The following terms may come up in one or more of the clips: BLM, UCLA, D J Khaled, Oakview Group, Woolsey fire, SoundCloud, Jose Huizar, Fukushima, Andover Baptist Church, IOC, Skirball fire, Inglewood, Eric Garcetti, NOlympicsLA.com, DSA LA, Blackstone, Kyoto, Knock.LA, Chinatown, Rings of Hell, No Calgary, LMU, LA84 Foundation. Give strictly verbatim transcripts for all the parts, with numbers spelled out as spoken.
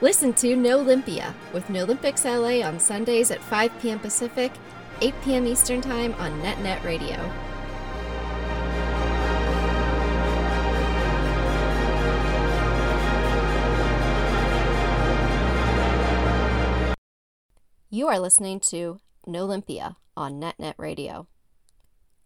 Listen to NOlympia with NOlympics L A on Sundays at five p.m. Pacific, eight p.m. Eastern Time on NetNet Radio. You are listening to NOlympia on NetNet Radio.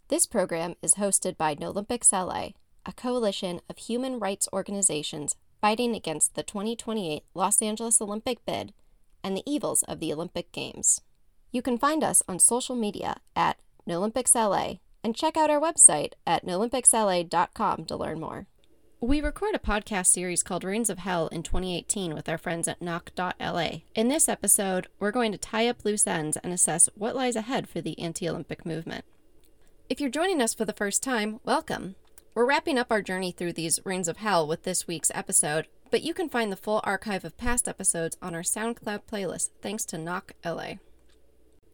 This program is hosted by NOlympics L A, a coalition of human rights organizations fighting against the twenty twenty-eight Los Angeles Olympic bid and the evils of the Olympic Games. You can find us on social media at NOlympics L A and check out our website at no olympics L A dot com to learn more. We record a podcast series called Rings of Hell in twenty eighteen with our friends at Knock dot L A. In this episode, we're going to tie up loose ends and assess what lies ahead for the anti-Olympic movement. If you're joining us for the first time, welcome. We're wrapping up our journey through these Rings of Hell with this week's episode, but you can find the full archive of past episodes on our SoundCloud playlist thanks to Knock dot L A.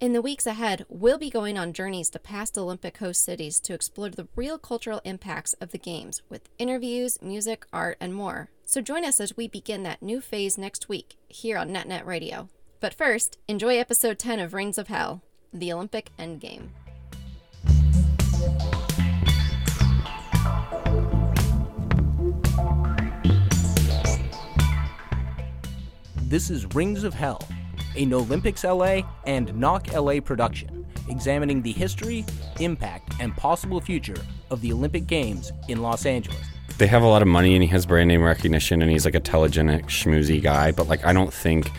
In the weeks ahead, we'll be going on journeys to past Olympic host cities to explore the real cultural impacts of the Games with interviews, music, art, and more. So join us as we begin that new phase next week here on NetNet Radio. But first, enjoy episode ten of Rings of Hell, the Olympic Endgame. This is Rings of Hell, a NOlympics L A and Knock dot L A production, examining the history, impact, and possible future of the Olympic Games in Los Angeles. They have a lot of money, and he has brand name recognition, and he's like a telegenic, schmoozy guy. But like, I don't think,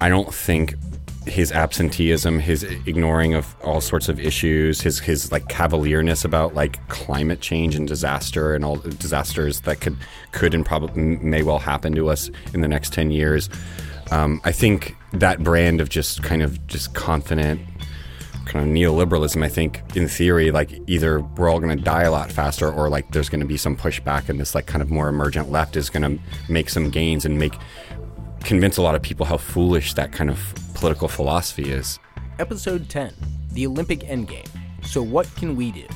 I don't think his absenteeism, his ignoring of all sorts of issues, his his like cavalierness about like climate change and disaster and all the disasters that could could and probably may well happen to us in the next ten years. Um, I think that brand of just kind of just confident kind of neoliberalism, I think in theory, like either we're all going to die a lot faster or like there's going to be some pushback, and this like kind of more emergent left is going to make some gains and make convince a lot of people how foolish that kind of political philosophy is. Episode ten, the Olympic Endgame. So what can we do?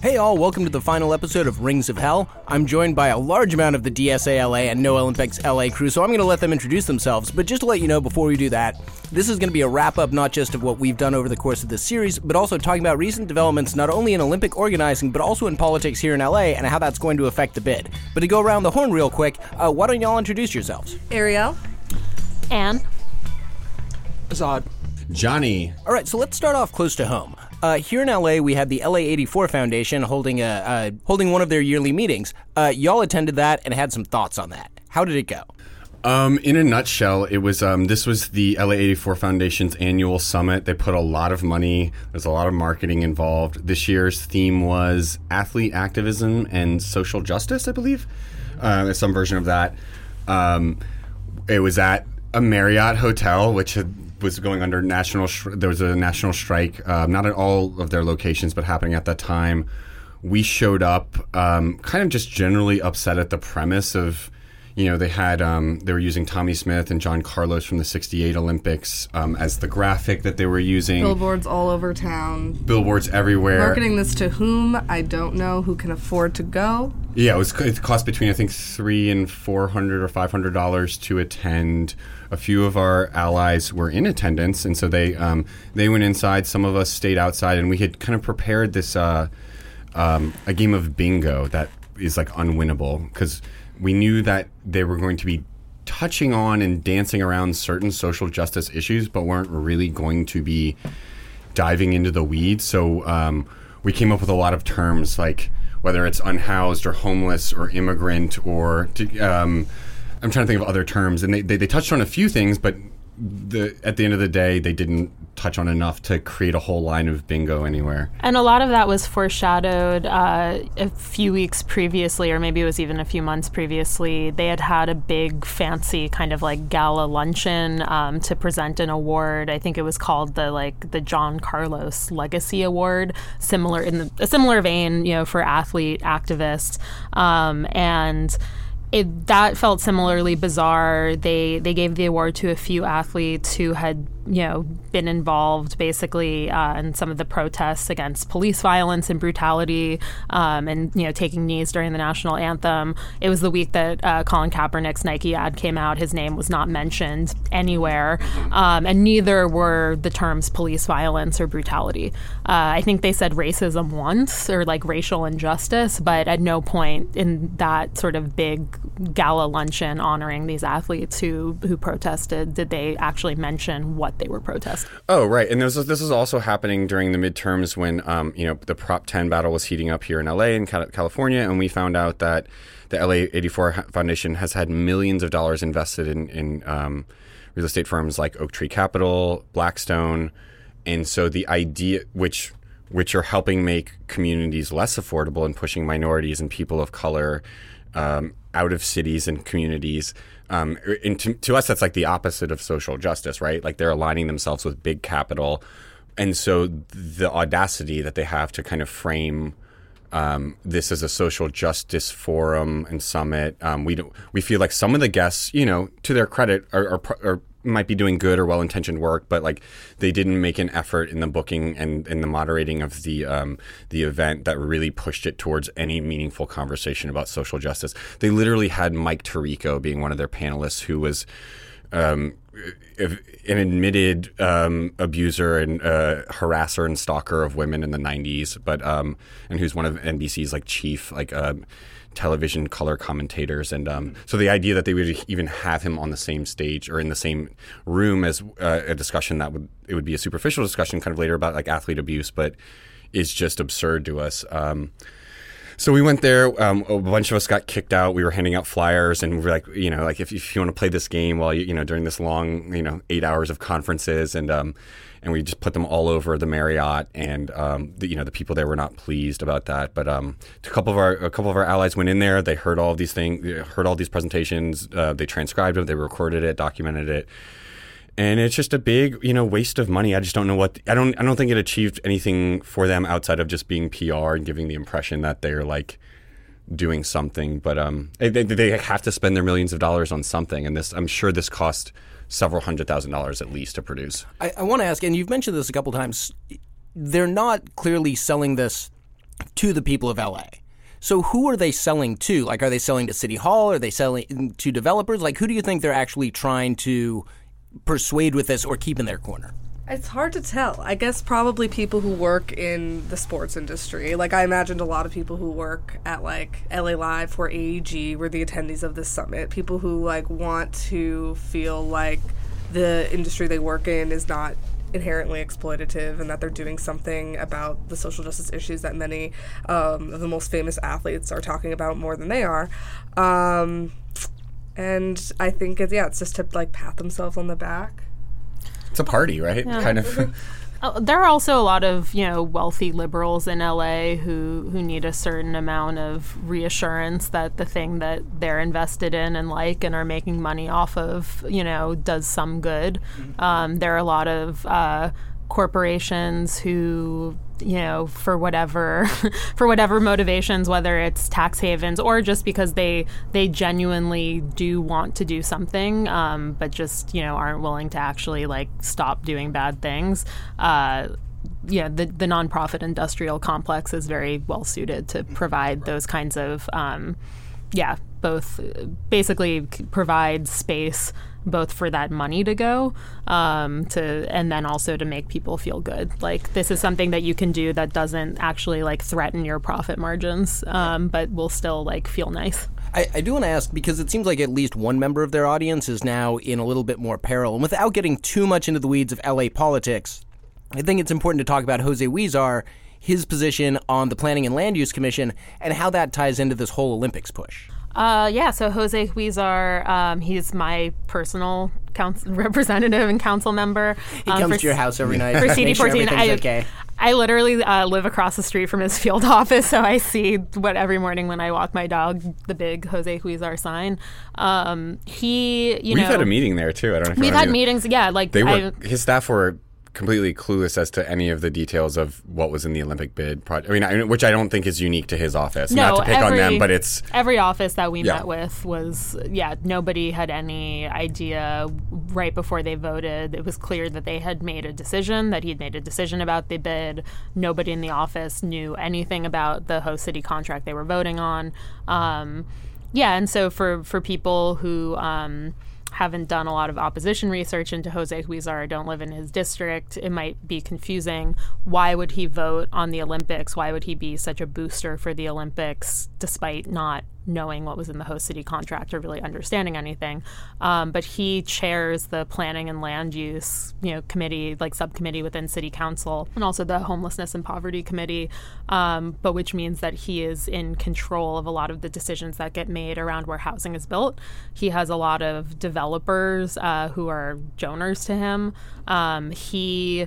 Hey all, welcome to the final episode of Rings of Hell. I'm joined by a large amount of the D S A L A and NOlympics L A crew, so I'm going to let them introduce themselves. But just to let you know before we do that, this is going to be a wrap-up not just of what we've done over the course of this series, but also talking about recent developments not only in Olympic organizing, but also in politics here in L A and how that's going to affect the bid. But to go around the horn real quick, uh, why don't y'all introduce yourselves? Ariel. Anne. Azad. Johnny. All right, so let's start off close to home. Uh, here in L A, we had the L A eighty-four Foundation holding a uh, holding one of their yearly meetings. Uh, y'all attended that and had some thoughts on that. How did it go? Um, in a nutshell, it was um, this was the L A eighty-four Foundation's annual summit. They put a lot of money. There's a lot of marketing involved. This year's theme was athlete activism and social justice, I believe. Uh, there's some version of that. Um, it was at a Marriott hotel, which had was going under national, sh- there was a national strike, um, not at all of their locations, but happening at that time. We showed up um, kind of just generally upset at the premise of, you know, they had, um, they were using Tommie Smith and John Carlos from the sixty-eight Olympics um, as the graphic that they were using. Billboards all over town. Billboards everywhere. Marketing this to whom? I don't know who can afford to go. Yeah, it was. It cost between, I think, three and four hundred or five hundred dollars to attend. A few of our allies were in attendance, and so they um, they went inside. Some of us stayed outside, and we had kind of prepared this uh, um, a game of bingo that is like unwinnable because we knew that they were going to be touching on and dancing around certain social justice issues, but weren't really going to be diving into the weeds. So um, we came up with a lot of terms like, whether it's unhoused or homeless or immigrant or um, I'm trying to think of other terms. And they, they, they touched on a few things, but the, at the end of the day, they didn't touch on enough to create a whole line of bingo anywhere. And a lot of that was foreshadowed uh, a few weeks previously, or maybe it was even a few months previously. They had had a big, fancy kind of like gala luncheon um, to present an award. I think it was called the like the John Carlos Legacy Award, similar in the, a similar vein, you know, for athlete activists, um, and. It, that felt similarly bizarre. They they gave the award to a few athletes who had you know, been involved basically uh, in some of the protests against police violence and brutality, um, and, you know, taking knees during the national anthem. It was the week that uh, Colin Kaepernick's Nike ad came out. His name was not mentioned anywhere, um, and neither were the terms police violence or brutality. Uh, I think they said racism once, or like racial injustice, but at no point in that sort of big gala luncheon honoring these athletes who, who protested did they actually mention what they were protesting. Oh, right. And this is, this is also happening during the midterms when, um, you know, the Prop ten battle was heating up here in L A and California, and we found out that the L A eighty-four Foundation has had millions of dollars invested in, in um, real estate firms like Oak Tree Capital, Blackstone. And so the idea, which which are helping make communities less affordable and pushing minorities and people of color um, out of cities and communities. Um, and to, to us, that's like the opposite of social justice, right? Like they're aligning themselves with big capital. And so the audacity that they have to kind of frame um, this as a social justice forum and summit. Um, we don't, we feel like some of the guests, you know, to their credit, are, are, are might be doing good or well-intentioned work, but like they didn't make an effort in the booking and in the moderating of the um, the event that really pushed it towards any meaningful conversation about social justice. They literally had Mike Tirico being one of their panelists, who was um, an admitted um, abuser and uh, harasser and stalker of women in the nineties, but um, and who's one of N B C's like chief like. Um, television color commentators. And um, so the idea that they would even have him on the same stage or in the same room as uh, a discussion that would, it would be a superficial discussion kind of later about like athlete abuse, but is just absurd to us. Um, so we went there, um, a bunch of us got kicked out. We were handing out flyers and we were like, you know, like if, if you want to play this game while you, you know, during this long, you know, eight hours of conferences, and um, and we just put them all over the Marriott, and um, the, you know, the people there were not pleased about that. But um, a couple of our a couple of our allies went in there. They heard all of these things, heard all these presentations. Uh, they transcribed them, they recorded it, documented it, and it's just a big, you know, waste of money. I just don't know what I don't I don't think it achieved anything for them outside of just being P R and giving the impression that they're like doing something. But um, they they have to spend their millions of dollars on something, and this I'm sure this cost several hundred thousand dollars at least to produce. I, I want to ask, and you've mentioned this a couple times, they're not clearly selling this to the people of L A. So who are they selling to? Like, are they selling to City Hall? Are they selling to developers? Like, who do you think they're actually trying to persuade with this or keep in their corner? It's hard to tell. I guess probably people who work in the sports industry. Like, I imagined a lot of people who work at, like, L A Live or A E G were the attendees of this summit. People who, like, want to feel like the industry they work in is not inherently exploitative and that they're doing something about the social justice issues that many um, of the most famous athletes are talking about more than they are. Um, and I think, it's, yeah, it's just to, like, pat themselves on the back. It's a party, right? Yeah. Kind of. Uh, there are also a lot of, you know, wealthy liberals in L A who, who need a certain amount of reassurance that the thing that they're invested in and like and are making money off of, you know, does some good. Um, there are a lot of uh, corporations who, you know, for whatever for whatever motivations, whether it's tax havens or just because they they genuinely do want to do something, um, but just, you know, aren't willing to actually like stop doing bad things. Uh, yeah, the the nonprofit industrial complex is very well suited to provide those kinds of um, yeah, both basically provide space both for that money to go um, to, and then also to make people feel good. Like, this is something that you can do that doesn't actually like threaten your profit margins, um, but will still like feel nice. I, I do want to ask, because it seems like at least one member of their audience is now in a little bit more peril. And without getting too much into the weeds of L A politics, I think it's important to talk about Jose Huizar, his position on the Planning and Land Use Commission, and how that ties into this whole Olympics push. Uh, yeah, so Jose Huizar, um, he's my personal council, representative and council member. He um, comes to your house every night for C D fourteen. Sure, everything's I, okay. I literally uh, live across the street from his field office, so I see what every morning when I walk my dog, the big Jose Huizar sign. Um, he, you we've know, we've had a meeting there too. I don't know if we've had meetings. Yeah, like they were, I, his staff were completely clueless as to any of the details of what was in the Olympic bid project. I mean, I, which I don't think is unique to his office. No, Not to pick every, on them, but it's... Every office that we yeah. met with was, yeah, nobody had any idea right before they voted. It was clear that they had made a decision, that he'd made a decision about the bid. Nobody in the office knew anything about the host city contract they were voting on. Um, yeah, and so for, for people who... Um, haven't done a lot of opposition research into Jose Huizar, don't live in his district, it might be confusing. Why would he vote on the Olympics? Why would he be such a booster for the Olympics despite not knowing what was in the host city contract or really understanding anything? Um, but he chairs the planning and land use, you know, committee, like subcommittee within city council, and also the homelessness and poverty committee, um, but which means that he is in control of a lot of the decisions that get made around where housing is built. He has a lot of developers uh, who are donors to him. Um, he...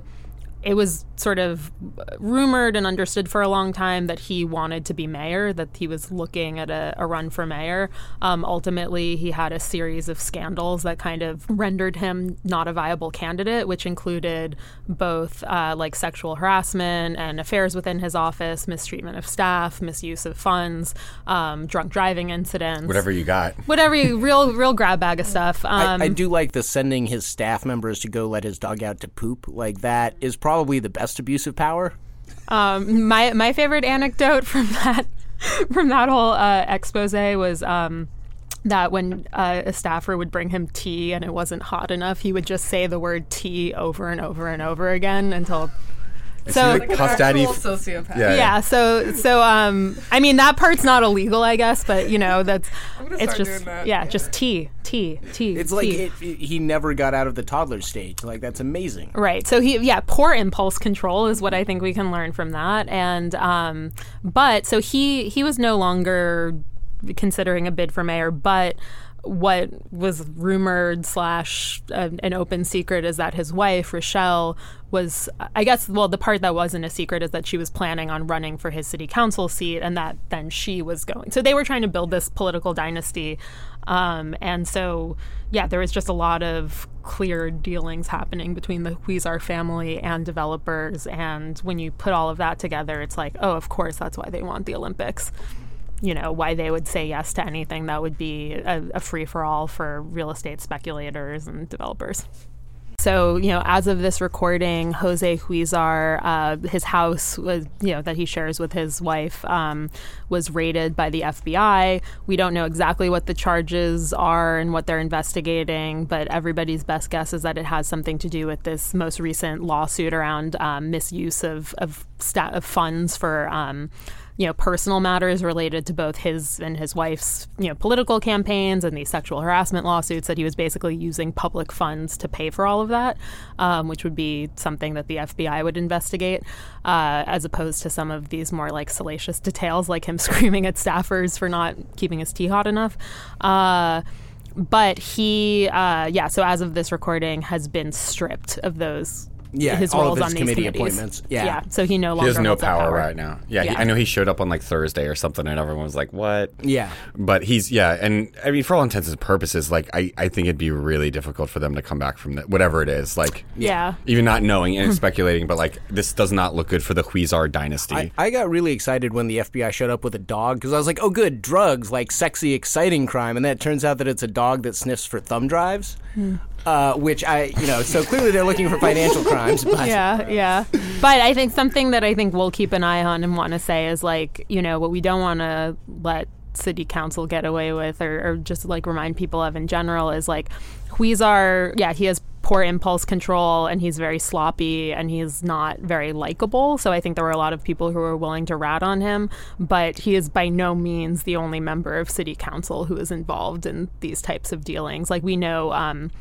It was sort of rumored and understood for a long time that he wanted to be mayor, that he was looking at a, a run for mayor. Um, ultimately, he had a series of scandals that kind of rendered him not a viable candidate, which included both uh, like sexual harassment and affairs within his office, mistreatment of staff, misuse of funds, um, drunk driving incidents. Whatever you got. Whatever you, real, real grab bag of stuff. Um, I, I do like the sending his staff members to go let his dog out to poop. Like, that is probably... Probably the best abuse of power. Um, my my favorite anecdote from that from that whole uh, expose was um, that when uh, a staffer would bring him tea and it wasn't hot enough, he would just say the word tea over and over and over again until. So like Puff Daddy f- sociopath. Yeah, yeah. yeah. So so um, I mean, that part's not illegal, I guess, but you know that's it's just that. yeah, yeah, just tea, tea, tea. It's tea. like it, it, he never got out of the toddler stage. Like, that's amazing. Right. So he yeah, poor impulse control is what I think we can learn from that. And um, but so he he was no longer considering a bid for mayor, but. What was rumored slash uh, an open secret is that his wife, Rochelle, was, I guess, well, the part that wasn't a secret is that she was planning on running for his city council seat and that then she was going. So they were trying to build this political dynasty. Um, and so, yeah, there was just a lot of clear dealings happening between the Huizar family and developers. And when you put all of that together, it's like, oh, of course, that's why they want the Olympics. You know, why they would say yes to anything that would be a, a free-for-all for real estate speculators and developers. So, you know, as of this recording, Jose Huizar, uh, his house was, you know, that he shares with his wife, um, was raided by the F B I. We don't know exactly what the charges are and what they're investigating, but everybody's best guess is that it has something to do with this most recent lawsuit around um, misuse of of, sta- of funds for. Um, you know, personal matters related to both his and his wife's, you know, political campaigns and these sexual harassment lawsuits, that he was basically using public funds to pay for all of that, um, which would be something that the F B I would investigate, uh, as opposed to some of these more, like, salacious details, like him screaming at staffers for not keeping his tea hot enough. Uh, but he, uh, yeah, so as of this recording, has been stripped of those Yeah, his all roles of his on committee appointments. Yeah. yeah, so he no longer has no power, power right now. Yeah, yeah. He, I know he showed up on like Thursday or something, and everyone was like, "What?" Yeah, but he's yeah, and I mean, for all intents and purposes, like I, I think it'd be really difficult for them to come back from that, whatever it is. Like, yeah, even not knowing and speculating, but like this does not look good for the Huizar dynasty. I, I got really excited when the F B I showed up with a dog because I was like, "Oh, good, drugs, like sexy, exciting crime," and then it turns out that it's a dog that sniffs for thumb drives. Hmm. Uh, which I, you know, so clearly they're looking for financial crimes. But. Yeah, yeah. But I think something that I think we'll keep an eye on and want to say is like, you know, what we don't want to let city council get away with or, or just like remind people of in general is like Huizar, yeah, he has poor impulse control and he's very sloppy and he's not very likable. So I think there were a lot of people who were willing to rat on him, but he is by no means the only member of city council who is involved in these types of dealings. Like we know... Um,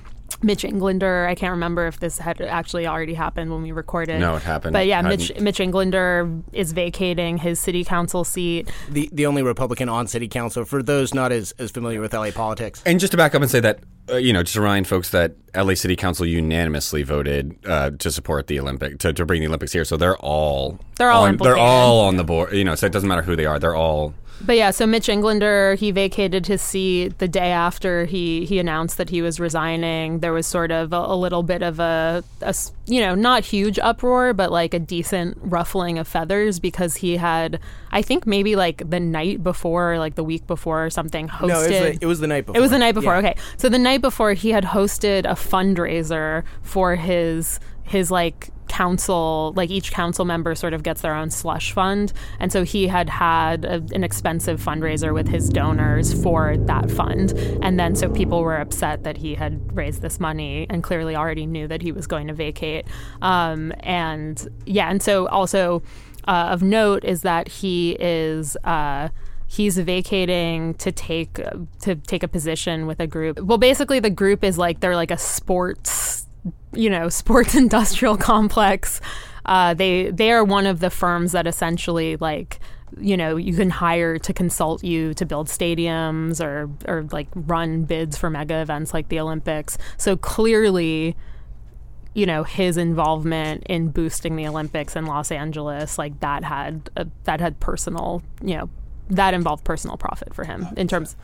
Mitch Englander, I can't remember if this had actually already happened when we recorded. No, it happened. But yeah, Mitch, Mitch Englander is vacating his city council seat. The the only Republican on city council, for those not as, as familiar with L A politics. And just to back up and say that, uh, you know, just to remind folks that L A City Council unanimously voted uh, to support the Olympic, to, to bring the Olympics here. So they're all, they're all, on, they're all on the board, you know, so it doesn't matter who they are. They're all... But yeah, so Mitch Englander, he vacated his seat the day after he, he announced that he was resigning. There was sort of a, a little bit of a, a you know, not huge uproar, but like a decent ruffling of feathers, because he had, I think maybe like the night before, like the week before or something, hosted. No, it was the, it was the night before. It was the night before, yeah. Okay. So the night before, he had hosted a fundraiser for his, his like council, like each council member sort of gets their own slush fund. And so he had had a, an expensive fundraiser with his donors for that fund. And then so people were upset that he had raised this money and clearly already knew that he was going to vacate. Um, and yeah, and so also uh, of note is that he is... Uh, He's vacating to take to take a position with a group. Well, basically, the group is like they're like a sports, you know, sports industrial complex. Uh, they they are one of the firms that essentially like, you know, you can hire to consult you to build stadiums or or like run bids for mega events like the Olympics. So clearly, you know, his involvement in boosting the Olympics in Los Angeles, like that had a, that had personal, you know. That involved personal profit for him in terms.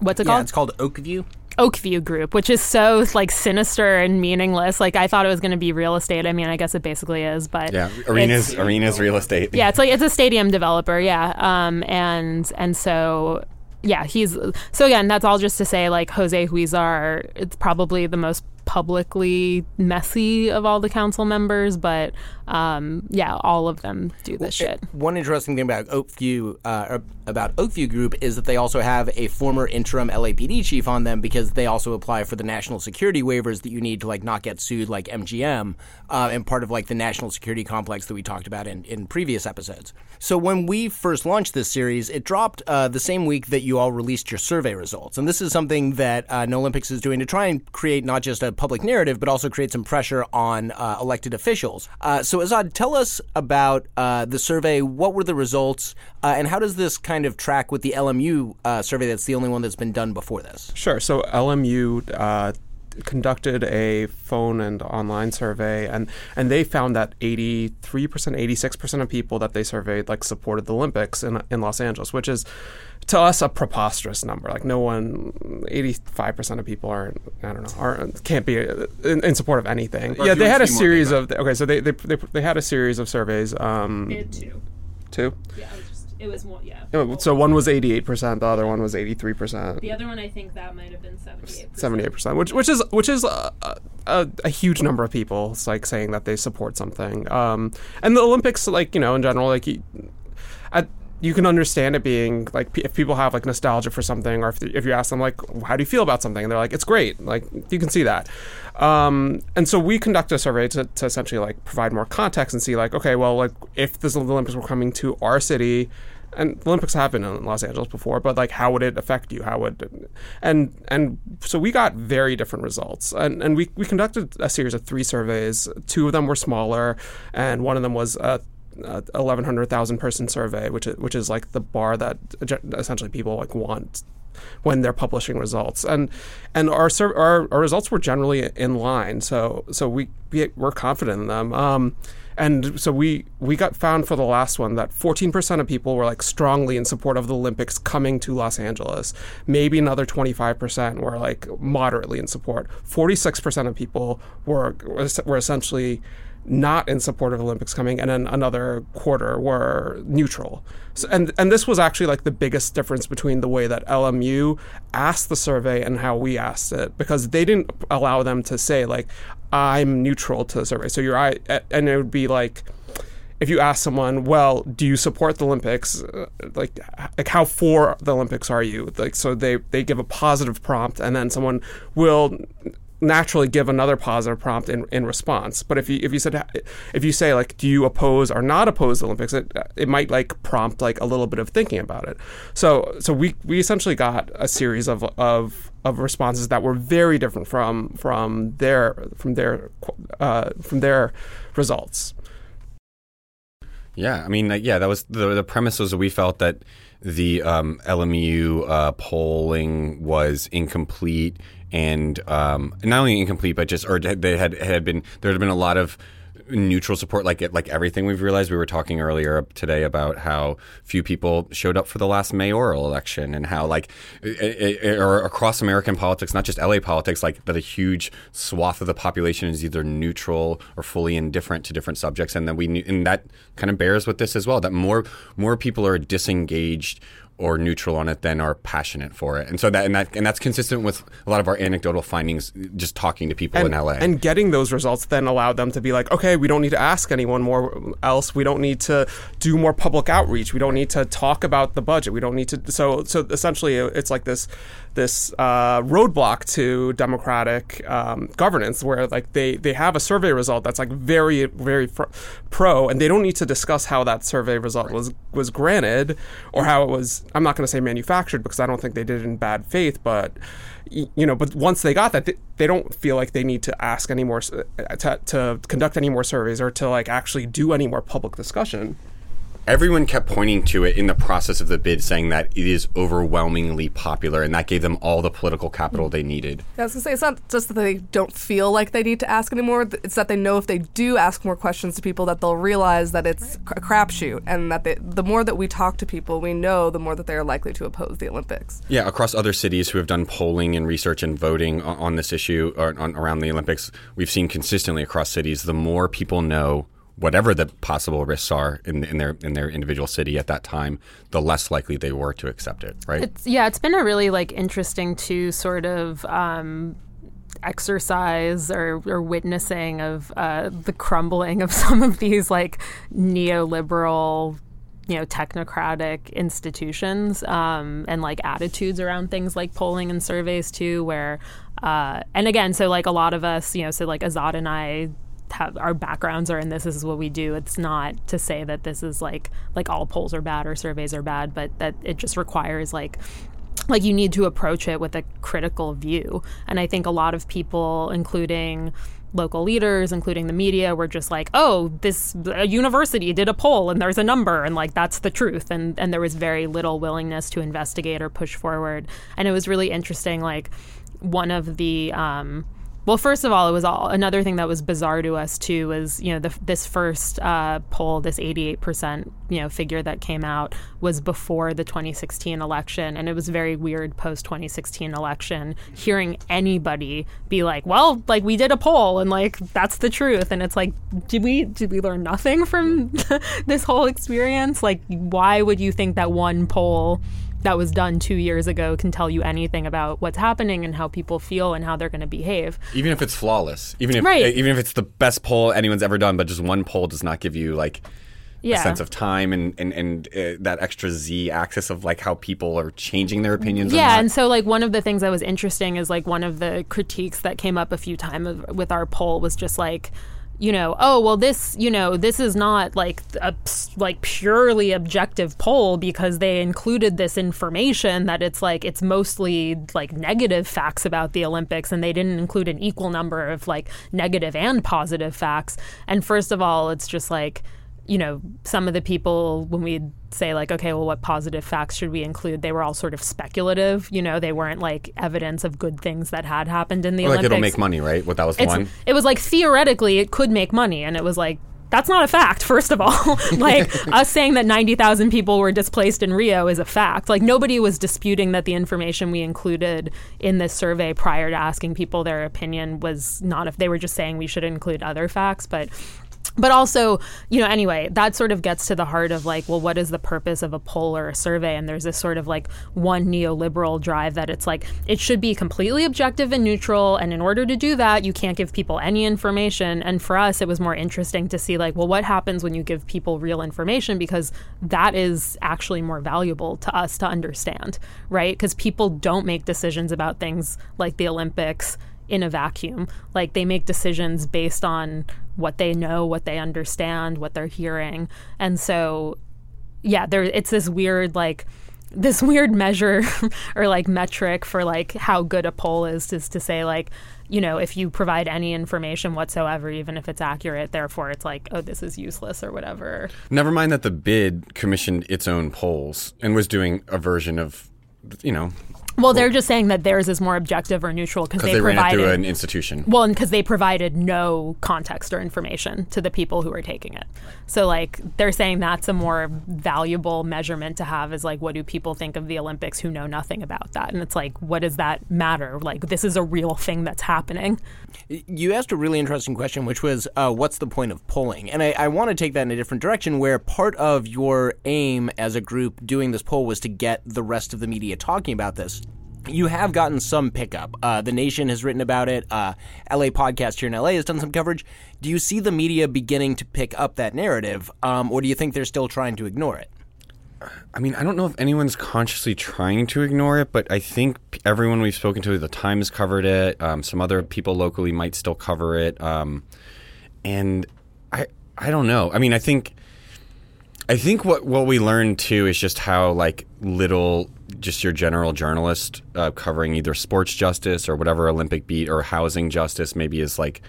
What's it yeah, called? Yeah, it's called Oakview. Oakview Group, which is so like sinister and meaningless. Like I thought it was going to be real estate. I mean, I guess it basically is, but yeah, arenas, arenas, real estate. Yeah, it's like it's a stadium developer. Yeah, um, and and so yeah, he's so again. That's all just to say, like Jose Huizar, it's probably the most publicly messy of all the council members, but um, yeah, all of them do this well, shit. One interesting thing about Oakview, uh, about Oakview Group is that they also have a former interim L A P D chief on them because they also apply for the national security waivers that you need to like not get sued like M G M uh, and part of like the national security complex that we talked about in, in previous episodes. So when we first launched this series, it dropped uh, the same week that you all released your survey results. And this is something that uh, NOlympics is doing to try and create not just a public narrative, but also create some pressure on uh, elected officials. Uh, so Azad, tell us about uh, the survey. What were the results? Uh, and how does this kind of track with the L M U uh, survey that's the only one that's been done before this? Sure. So L M U uh, conducted a phone and online survey, and, and they found that eighty-three percent, eighty-six percent of people that they surveyed like supported the Olympics in, in Los Angeles, which is to us, a preposterous number. Like no one, eighty-five percent of people aren't. I don't know. Aren't can't be in, in support of anything. Or yeah, they had a series of. Okay, so they they they, they had a series of surveys. Um, they had two. Two. Yeah, it was, just, it was one. Yeah. It, so one was eighty-eight percent. The other one was eighty-three percent. The other one, I think that might have been seventy-eight. Seventy-eight percent, which which is which is a, a, a huge number of people. It's like saying that they support something. Um, and the Olympics, like you know, in general, like at. You can understand it being like p- if people have like nostalgia for something, or if, the, if you ask them like, how do you feel about something? And they're like, it's great. Like you can see that. Um, and so we conduct a survey to, to essentially like provide more context and see like, okay, well, like if the Olympics were coming to our city, and the Olympics have been in Los Angeles before, but like how would it affect you? How would it, and and so we got very different results. And and we, we conducted a series of three surveys. Two of them were smaller, and one of them was uh, Uh, eleven hundred thousand person survey, which is, which is like the bar that essentially people like want when they're publishing results, and and our sur- our, our results were generally in line, so so we, we we're confident in them, um, and so we we got found for the last one that fourteen percent of people were like strongly in support of the Olympics coming to Los Angeles. Maybe another twenty-five percent were like moderately in support. forty-six percent of people were were essentially not in support of Olympics coming, and then another quarter were neutral. So, and and this was actually like the biggest difference between the way that L M U asked the survey and how we asked it, because they didn't allow them to say like, I'm neutral to the survey. So you're, I, and it would be like, if you ask someone, well, do you support the Olympics? Uh, like, like how for the Olympics are you? Like, so they, they give a positive prompt, and then someone will naturally give another positive prompt in, in response. But if you if you said if you say like, do you oppose or not oppose the Olympics, it it might like prompt like a little bit of thinking about it. So so we we essentially got a series of of, of responses that were very different from from their from their uh, from their results. Yeah, I mean, yeah, that was the the premise was that we felt that the um, L M U uh, polling was incomplete. And um, not only incomplete, but just, or they had had been, there had been a lot of neutral support, like like everything we've realized. We were talking earlier today about how few people showed up for the last mayoral election, and how like it, it, or across American politics, not just L A politics, like that a huge swath of the population is either neutral or fully indifferent to different subjects. And then we and that kind of bears with this as well, that more more people are disengaged or neutral on it than are passionate for it. And so that and that and that's consistent with a lot of our anecdotal findings, just talking to people and, in L A. And getting those results then allowed them to be like, okay, we don't need to ask anyone more else. We don't need to do more public outreach. We don't need to talk about the budget. We don't need to. So so essentially, it's like this this uh, roadblock to democratic um, governance, where like they, they have a survey result that's like very, very fr- pro, and they don't need to discuss how that survey result right. was, was granted or how it was. I'm not going to say manufactured, because I don't think they did it in bad faith, but you know, but once they got that, they, they don't feel like they need to ask any more, to, to conduct any more surveys or to like actually do any more public discussion. Everyone kept pointing to it in the process of the bid, saying that it is overwhelmingly popular, and that gave them all the political capital they needed. Yeah, I was going to say, it's not just that they don't feel like they need to ask anymore. It's that they know if they do ask more questions to people, that they'll realize that it's right. a crapshoot, and that they, the more that we talk to people, we know the more that they are likely to oppose the Olympics. Yeah, across other cities who have done polling and research and voting on, on this issue or on, around the Olympics, we've seen consistently across cities, the more people know whatever the possible risks are in, in their in their individual city at that time, the less likely they were to accept it, right? It's, yeah, it's been a really like interesting to sort of um, exercise or, or witnessing of uh, the crumbling of some of these like neoliberal, you know, technocratic institutions um, and like attitudes around things like polling and surveys too, where uh, and again, so like a lot of us, you know, so like Azad and I. Have our backgrounds are in this, this is what we do. It's not to say that this is like like all polls are bad or surveys are bad, but that it just requires like like you need to approach it with a critical view. And I think a lot of people, including local leaders, including the media, were just like, oh, this a university did a poll and there's a number and like that's the truth. And and there was very little willingness to investigate or push forward. And it was really interesting, like one of the um Well, first of all, it was all another thing that was bizarre to us too was, you know, the, this first uh, poll, this eighty-eight percent, you know, figure that came out was before the twenty sixteen election, and it was very weird post twenty sixteen election hearing anybody be like, well, like we did a poll and like that's the truth, and it's like, did we did we learn nothing from this whole experience? Like, why would you think that one poll that was done two years ago can tell you anything about what's happening and how people feel and how they're going to behave? Even if it's flawless, even if right. even if it's the best poll anyone's ever done, but just one poll does not give you like yeah. a sense of time and and, and uh, that extra Z axis of like how people are changing their opinions. Yeah, and so like one of the things that was interesting is like one of the critiques that came up a few times with our poll was just like, you know, oh, well, this, you know, this is not like a like purely objective poll because they included this information that it's like it's mostly like negative facts about the Olympics, and they didn't include an equal number of like negative and positive facts. And first of all, it's just like, you know, some of the people when we say like, okay, well, what positive facts should we include? They were all sort of speculative, you know, they weren't like evidence of good things that had happened in the or Olympics. Like it'll make money, right? What that was the it's, one. It was like theoretically it could make money, and it was like, that's not a fact, first of all. Like us saying that ninety thousand people were displaced in Rio is a fact. Like nobody was disputing that the information we included in this survey prior to asking people their opinion was not, if they were just saying we should include other facts, but But also, you know, anyway, that sort of gets to the heart of like, well, what is the purpose of a poll or a survey? And there's this sort of like one neoliberal drive that it's like, it should be completely objective and neutral. And in order to do that, you can't give people any information. And for us, it was more interesting to see like, well, what happens when you give people real information? Because that is actually more valuable to us to understand, right? Because people don't make decisions about things like the Olympics in a vacuum. Like they make decisions based on what they know, what they understand, what they're hearing. And so, yeah, there it's this weird like this weird measure or like metric for like how good a poll is is to say like, you know, if you provide any information whatsoever, even if it's accurate, therefore it's like, oh, this is useless or whatever. Never mind that the bid commissioned its own polls and was doing a version of, you know, Well, they're just saying that theirs is more objective or neutral because they, they provided, ran it through an institution. Well, and because they provided no context or information to the people who are taking it. So, like, they're saying that's a more valuable measurement to have is, like, what do people think of the Olympics who know nothing about that? And it's like, what does that matter? Like, this is a real thing that's happening. You asked a really interesting question, which was, uh, what's the point of polling? And I, I want to take that in a different direction, where part of your aim as a group doing this poll was to get the rest of the media talking about this. You have gotten some pickup. Uh, the Nation has written about it. Uh, L A Podcast here in L A has done some coverage. Do you see the media beginning to pick up that narrative, um, or do you think they're still trying to ignore it? I mean, I don't know if anyone's consciously trying to ignore it, but I think everyone we've spoken to, the Times covered it. Um, some other people locally might still cover it. Um, and I I don't know. I mean, I think I think what, what we learned, too, is just how, like, little – just your general journalist uh, covering either sports justice or whatever Olympic beat or housing justice maybe is like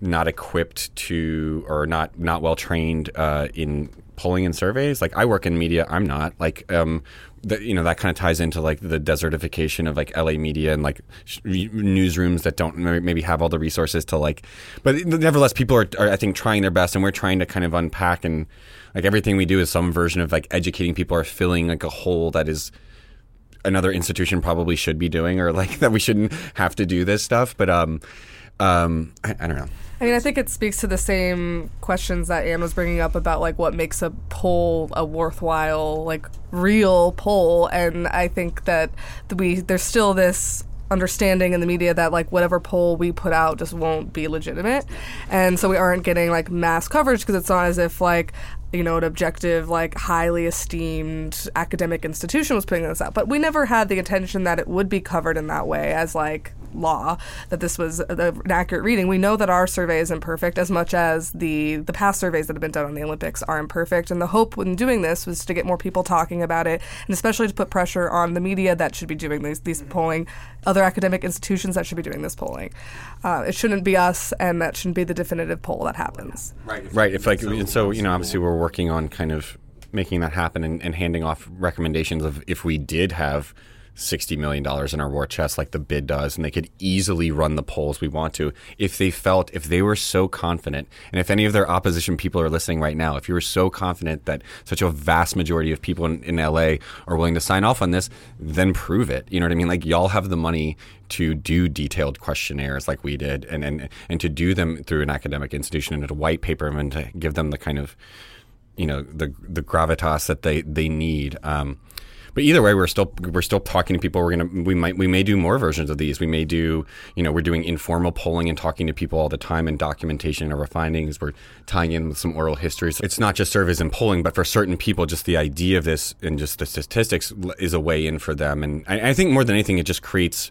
not equipped to or not not well trained uh, in polling and surveys. Like I work in media. I'm not like, um, the, you know, that kind of ties into like the desertification of like L A media and like sh- newsrooms that don't maybe have all the resources to like. But nevertheless, people are, are, I think, trying their best, and we're trying to kind of unpack, and like everything we do is some version of like educating people or filling like a hole that is another institution probably should be doing, or like that we shouldn't have to do this stuff. But um, um, I, I don't know. I mean, I think it speaks to the same questions that Anne was bringing up about like what makes a poll a worthwhile, like real poll. And I think that we there's still this understanding in the media that like whatever poll we put out just won't be legitimate. And so we aren't getting like mass coverage because it's not as if like, you know, an objective, like, highly esteemed academic institution was putting this out. But we never had the intention that it would be covered in that way as, like, law, that this was an accurate reading. We know that our survey is imperfect as much as the, the past surveys that have been done on the Olympics are imperfect. And the hope in doing this was to get more people talking about it, and especially to put pressure on the media that should be doing these, these polling, other academic institutions that should be doing this polling. Uh, it shouldn't be us, and that shouldn't be the definitive poll that happens. Right. If right. If like, so, and so, you know, obviously we're working on kind of making that happen and, and handing off recommendations of if we did have sixty million dollars in our war chest like the bid does, and they could easily run the polls we want to if they felt, if they were so confident, and if any of their opposition people are listening right now, if you were so confident that such a vast majority of people in, in L A are willing to sign off on this, then prove it. You know what I mean? Like, y'all have the money to do detailed questionnaires like we did, and and, and to do them through an academic institution and a white paper, and to give them the kind of, you know, the the gravitas that they, they need. Um, But either way, we're still we're still talking to people. We're gonna we might we may do more versions of these. We may do, you know, we're doing informal polling and talking to people all the time, and documentation of our findings. We're tying in with some oral histories. So it's not just surveys and polling, but for certain people, just the idea of this and just the statistics is a way in for them. And I, I think more than anything, it just creates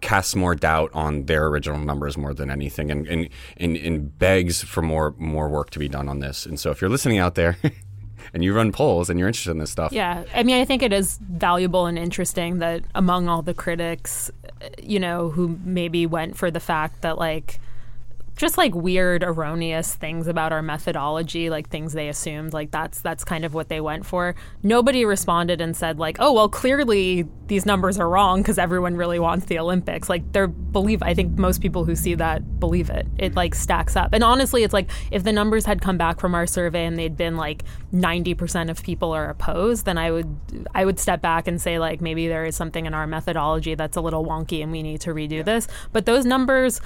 casts more doubt on their original numbers more than anything, and and and, and begs for more more work to be done on this. And so if you're listening out there. And you run polls and you're interested in this stuff. Yeah. I mean, I think it is valuable and interesting that among all the critics, you know, who maybe went for the fact that, like, just like weird, erroneous things about our methodology, like things they assumed, like that's that's kind of what they went for. Nobody responded and said, like, oh, well, clearly these numbers are wrong because everyone really wants the Olympics. Like, they're believe I think most people who see that believe it. It like stacks up. And honestly, it's like if the numbers had come back from our survey and they'd been like ninety percent of people are opposed, then I would I would step back and say, like, maybe there is something in our methodology that's a little wonky and we need to redo yeah. this. But those numbers,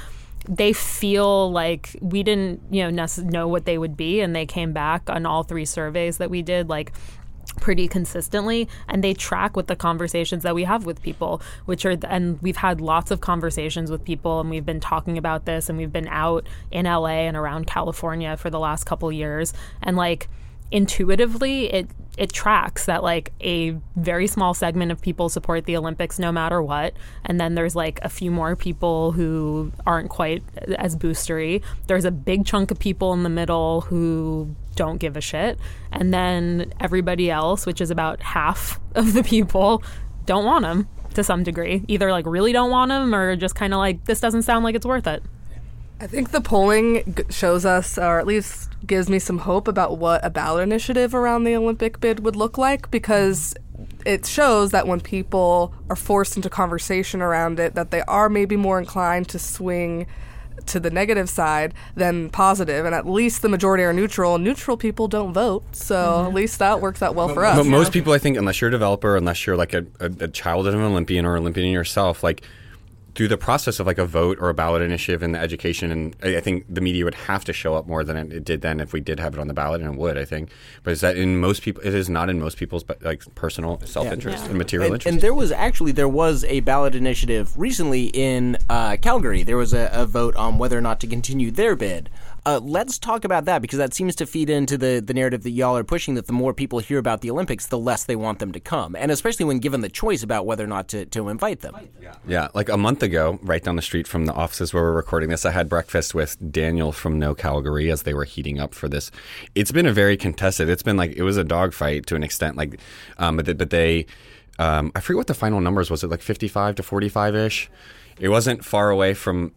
they feel like we didn't, you know, know what they would be, and they came back on all three surveys that we did, like, pretty consistently, and they track with the conversations that we have with people, which are, and we've had lots of conversations with people, and we've been talking about this, and we've been out in L A and around California for the last couple years, and, like, intuitively, it it tracks that, like, a very small segment of people support the Olympics no matter what, and then there's, like, a few more people who aren't quite as boostery. There's a big chunk of people in the middle who don't give a shit, and then everybody else, which is about half of the people, don't want them to some degree. Either, like, really don't want them or just kind of like, this doesn't sound like it's worth it. I think the polling shows us, or at least gives me some hope about what a ballot initiative around the Olympic bid would look like, because it shows that when people are forced into conversation around it, that they are maybe more inclined to swing to the negative side than positive, and at least the majority are neutral. Neutral people don't vote, so mm-hmm. at least that works out well but, for us. But yeah. Most people, I think, unless you're a developer, unless you're like a, a, a child of an Olympian or Olympian yourself, like through the process of like a vote or a ballot initiative in the education, and I, I think the media would have to show up more than it, it did then if we did have it on the ballot, and it would, I think. But is that in most people? It is not in most people's but like personal self-interest yeah. Yeah. and material and, interest. And there was actually there was a ballot initiative recently in uh, Calgary. There was a, a vote on whether or not to continue their bid. Uh, let's talk about that, because that seems to feed into the, the narrative that y'all are pushing, that the more people hear about the Olympics, the less they want them to come, and especially when given the choice about whether or not to, to invite them. Yeah. yeah, like a month ago, right down the street from the offices where we're recording this, I had breakfast with Daniel from No Calgary as they were heating up for this. It's been a very contested. It's been like it was a dogfight to an extent, like, um, but, they, but they, um, I forget what the final numbers was. It like fifty-five to forty-five ish. It wasn't far away from,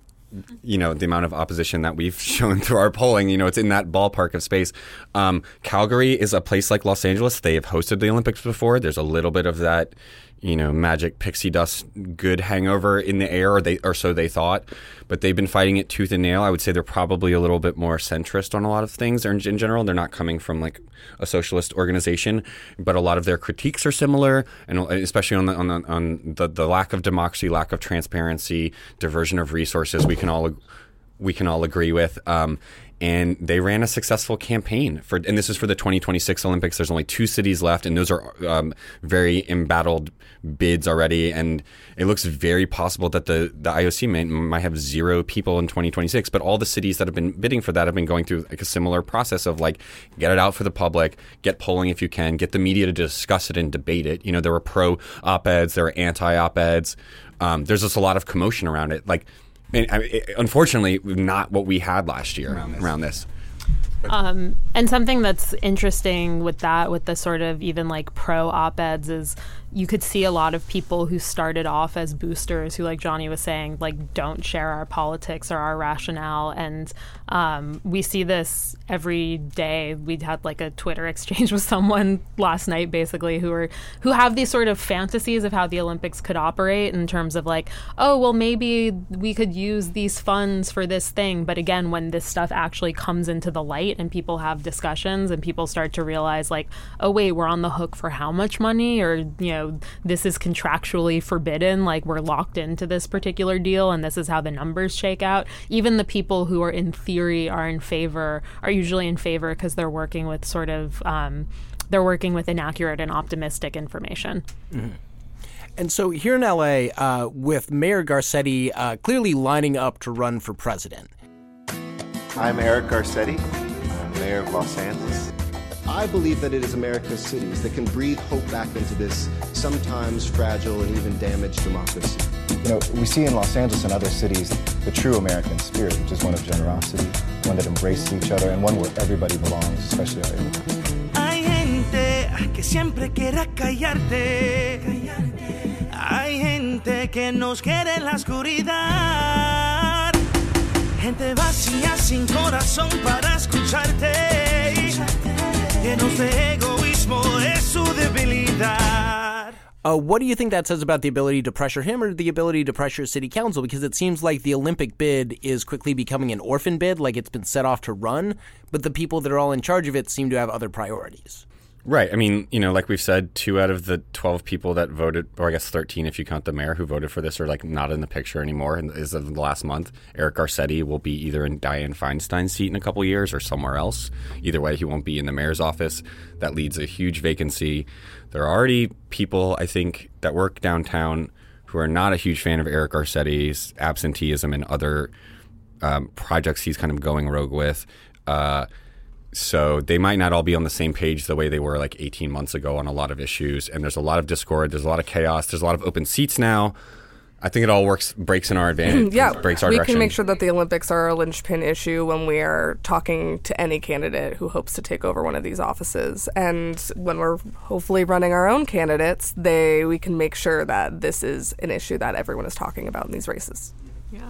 you know, the amount of opposition that we've shown through our polling. You know, it's in that ballpark of space. Um, Calgary is a place like Los Angeles. They have hosted the Olympics before. There's a little bit of that, you know, magic pixie dust good hangover in the air, or, they, or so they thought. But they've been fighting it tooth and nail. I would say they're probably a little bit more centrist on a lot of things in, in general. They're not coming from like a socialist organization, but a lot of their critiques are similar, and especially on the on the, on the, the lack of democracy, lack of transparency, diversion of resources. We can all we can all agree with. Um, And they ran a successful campaign for, and this is for the twenty twenty-six Olympics. There's only two cities left, and those are um, very embattled bids already. And it looks very possible that the, the I O C may, might have zero people in twenty twenty-six. But all the cities that have been bidding for that have been going through like a similar process of like, get it out for the public, get polling if you can, get the media to discuss it and debate it. You know, there were pro op-eds, there were anti-op-eds. Um, there's just a lot of commotion around it. Like, And, I mean, it, unfortunately, not what we had last year around this. Around this. Um, and something that's interesting with that, with the sort of even like pro op-eds, is you could see a lot of people who started off as boosters who, like Johnny was saying, like don't share our politics or our rationale. And um, we see this every day. We had like a Twitter exchange with someone last night, basically, who are who have these sort of fantasies of how the Olympics could operate in terms of like, oh, well, maybe we could use these funds for this thing. But again, when this stuff actually comes into the light and people have discussions and people start to realize like, oh, wait, we're on the hook for how much money, or, you know, this is contractually forbidden. Like, we're locked into this particular deal and this is how the numbers shake out. Even the people who are in theory are in favor are usually in favor because they're working with sort of um, they're working with inaccurate and optimistic information. Mm-hmm. And so here in L A, uh, with Mayor Garcetti uh, clearly lining up to run for president. I'm Eric Garcetti. Mayor of Los Angeles. I believe that it is America's cities that can breathe hope back into this sometimes fragile and even damaged democracy. You know, we see in Los Angeles and other cities the true American spirit, which is one of generosity, one that embraces each other, and one where everybody belongs, especially our immigrants. Hay gente que siempre quiera callarte. Hay gente que nos quiere en la oscuridad. Gente vacía sin corazón para escucharte, llenos de egoísmo es su debilidad. Uh, what do you think that says about the ability to pressure him or the ability to pressure city council? Because it seems like the Olympic bid is quickly becoming an orphan bid, like it's been set off to run, but the people that are all in charge of it seem to have other priorities. Right. I mean, you know, like we've said, two out of the twelve people that voted, or I guess thirteen if you count the mayor who voted for this, are like not in the picture anymore. And as of the last month, Eric Garcetti will be either in Dianne Feinstein's seat in a couple of years or somewhere else. Either way, he won't be in the mayor's office. That leads a huge vacancy. There are already people, I think, that work downtown who are not a huge fan of Eric Garcetti's absenteeism and other um, projects he's kind of going rogue with. Uh So they might not all be on the same page the way they were like eighteen months ago on a lot of issues. And there's a lot of discord. There's a lot of chaos. There's a lot of open seats now. I think it all works, breaks in our advantage. Yeah, breaks our we direction. Can make sure that the Olympics are a linchpin issue when we are talking to any candidate who hopes to take over one of these offices. And when we're hopefully running our own candidates, they we can make sure that this is an issue that everyone is talking about in these races. Yeah.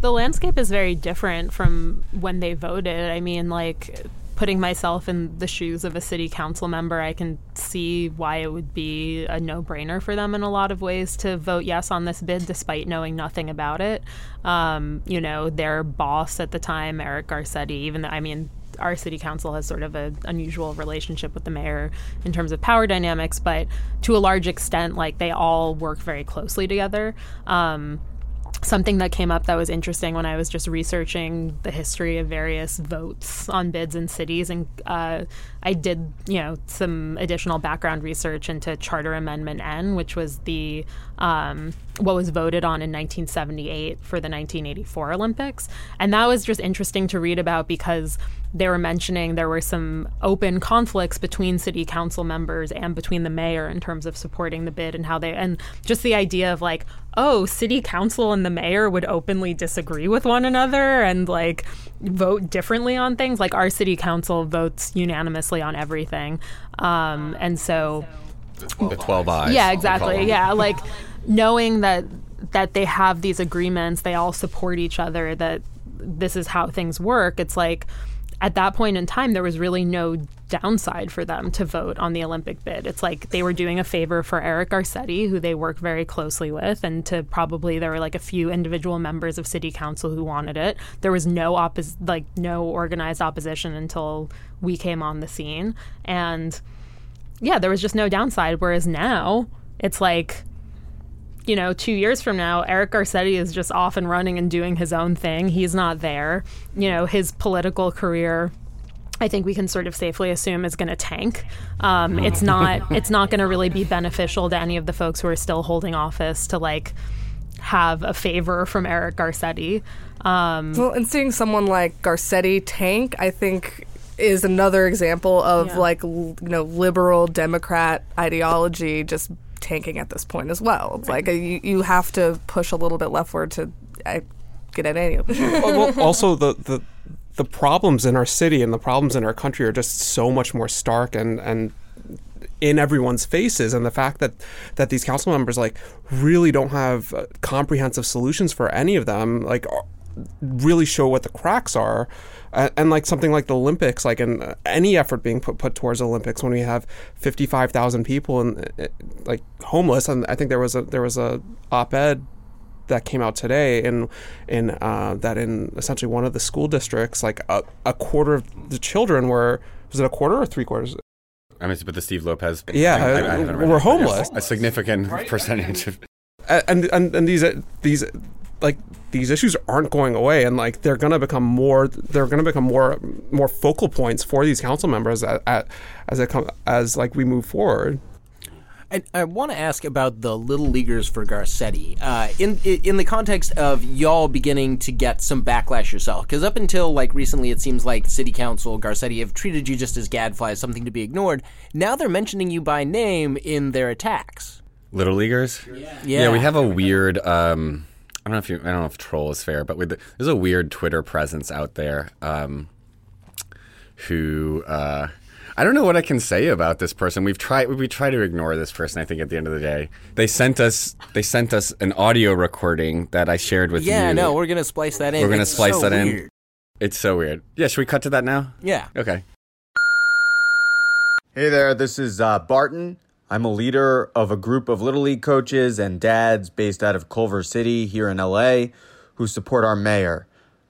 The landscape is very different from when they voted. I mean, like... putting myself in the shoes of a city council member, I can see why it would be a no-brainer for them in a lot of ways to vote yes on this bid despite knowing nothing about it. Um, you know, their boss at the time, Eric Garcetti, even though, I mean, our city council has sort of an unusual relationship with the mayor in terms of power dynamics, but to a large extent, like, they all work very closely together. Um, Something that came up that was interesting when I was just researching the history of various votes on bids in cities, and uh, I did, you know, some additional background research into Charter Amendment N, which was the um, what was voted on in nineteen seventy-eight for the nineteen eighty-four Olympics, and that was just interesting to read about because they were mentioning there were some open conflicts between city council members and between the mayor in terms of supporting the bid and how they, and just the idea of like, oh, city council and the mayor would openly disagree with one another and like vote differently on things. Like, our city council votes unanimously on everything. Um, and so the twelve eyes. Yeah, exactly. Yeah. Like, knowing that, that they have these agreements, they all support each other, that this is how things work. It's like, at that point in time, there was really no downside for them to vote on the Olympic bid. It's like they were doing a favor for Eric Garcetti, who they work very closely with, and to probably there were like a few individual members of city council who wanted it. There was no oppos- like no organized opposition until we came on the scene. And yeah, there was just no downside. Whereas now, it's like, you know, two years from now, Eric Garcetti is just off and running and doing his own thing. He's not there. You know, his political career, I think we can sort of safely assume, is going to tank. Um, it's not it's not going to really be beneficial to any of the folks who are still holding office to, like, have a favor from Eric Garcetti. Um, well, and seeing someone like Garcetti tank, I think, is another example of, yeah. like, you know, liberal Democrat ideology just tanking at this point as well. It's like a, you, you have to push a little bit leftward to I, get at any of it. Well, well, also the, the the problems in our city and the problems in our country are just so much more stark and and in everyone's faces, and the fact that that these council members like really don't have uh, comprehensive solutions for any of them, like, really show what the cracks are. And, and like something like the Olympics, like in uh, any effort being put put towards Olympics, when we have fifty-five thousand people and uh, like homeless, and I think there was a there was a op-ed that came out today in in uh, that in essentially one of the school districts, like a, a quarter of the children were was it a quarter or three quarters? I mean, it's but the Steve Lopez. Yeah, I, I, I haven't read we're it, homeless. A significant right? percentage of. And and and these these. Like, these issues aren't going away, and like they're gonna become more. They're gonna become more, more focal points for these council members at, at, as it come, as like we move forward. I, I want to ask about the little leaguers for Garcetti uh, in in the context of y'all beginning to get some backlash yourself, because up until like recently, it seems like city council Garcetti have treated you just as gadflies, something to be ignored. Now they're mentioning you by name in their attacks. Little leaguers, yeah, yeah, yeah we have a weird. Um, I don't know if you, I don't know if troll is fair, but with the, there's a weird Twitter presence out there um, who uh, I don't know what I can say about this person. We've tried we try to ignore this person. I think at the end of the day, they sent us they sent us an audio recording that I shared with yeah, you. Yeah, no, we're gonna splice that in. We're gonna it's splice so that weird. in. It's so weird. Yeah, should we cut to that now? Yeah. Okay. Hey there, this is uh, Barton. I'm a leader of a group of Little League coaches and dads based out of Culver City here in L A who support our mayor.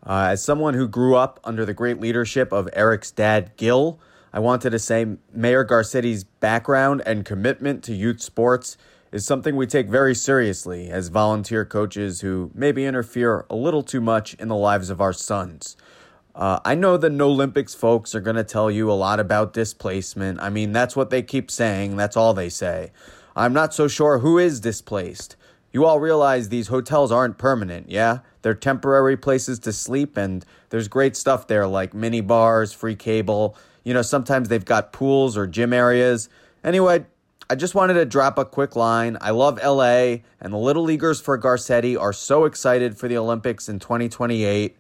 Uh, as someone who grew up under the great leadership of Eric's dad, Gil, I wanted to say Mayor Garcetti's background and commitment to youth sports is something we take very seriously as volunteer coaches who maybe interfere a little too much in the lives of our sons. Uh, I know the NOlympics folks are going to tell you a lot about displacement. I mean, that's what they keep saying. That's all they say. I'm not so sure who is displaced. You all realize these hotels aren't permanent, yeah? They're temporary places to sleep, and there's great stuff there like mini bars, free cable. You know, sometimes they've got pools or gym areas. Anyway, I just wanted to drop a quick line. I love L A, and the Little Leaguers for Garcetti are so excited for the Olympics in twenty twenty-eight.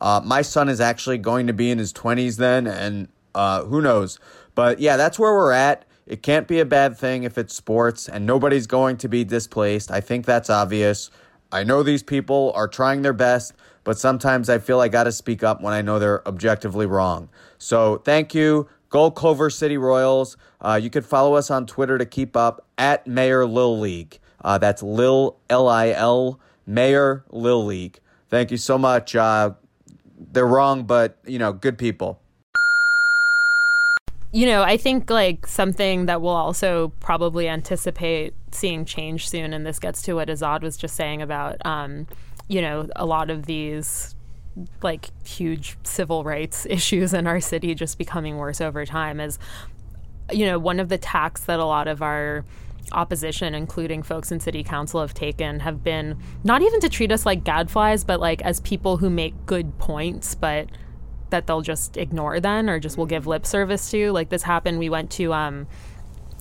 Uh, my son is actually going to be in his twenties then, and uh, who knows. But, yeah, that's where we're at. It can't be a bad thing if it's sports, and nobody's going to be displaced. I think that's obvious. I know these people are trying their best, but sometimes I feel I got to speak up when I know they're objectively wrong. So thank you, Gold Clover City Royals. Uh, you could follow us on Twitter to keep up at Mayor Lil League. Uh, that's Lil, L I L, Mayor Lil League. Thank you so much. Uh, they're wrong, but, you know, good people. You know, I think, like, something that we'll also probably anticipate seeing change soon, and this gets to what Azad was just saying about, um, you know, a lot of these, like, huge civil rights issues in our city just becoming worse over time is, you know, one of the tacks that a lot of our opposition, including folks in city council, have taken have been not even to treat us like gadflies, but like as people who make good points, but that they'll just ignore then or just will give lip service to. Like this happened, we went to, um,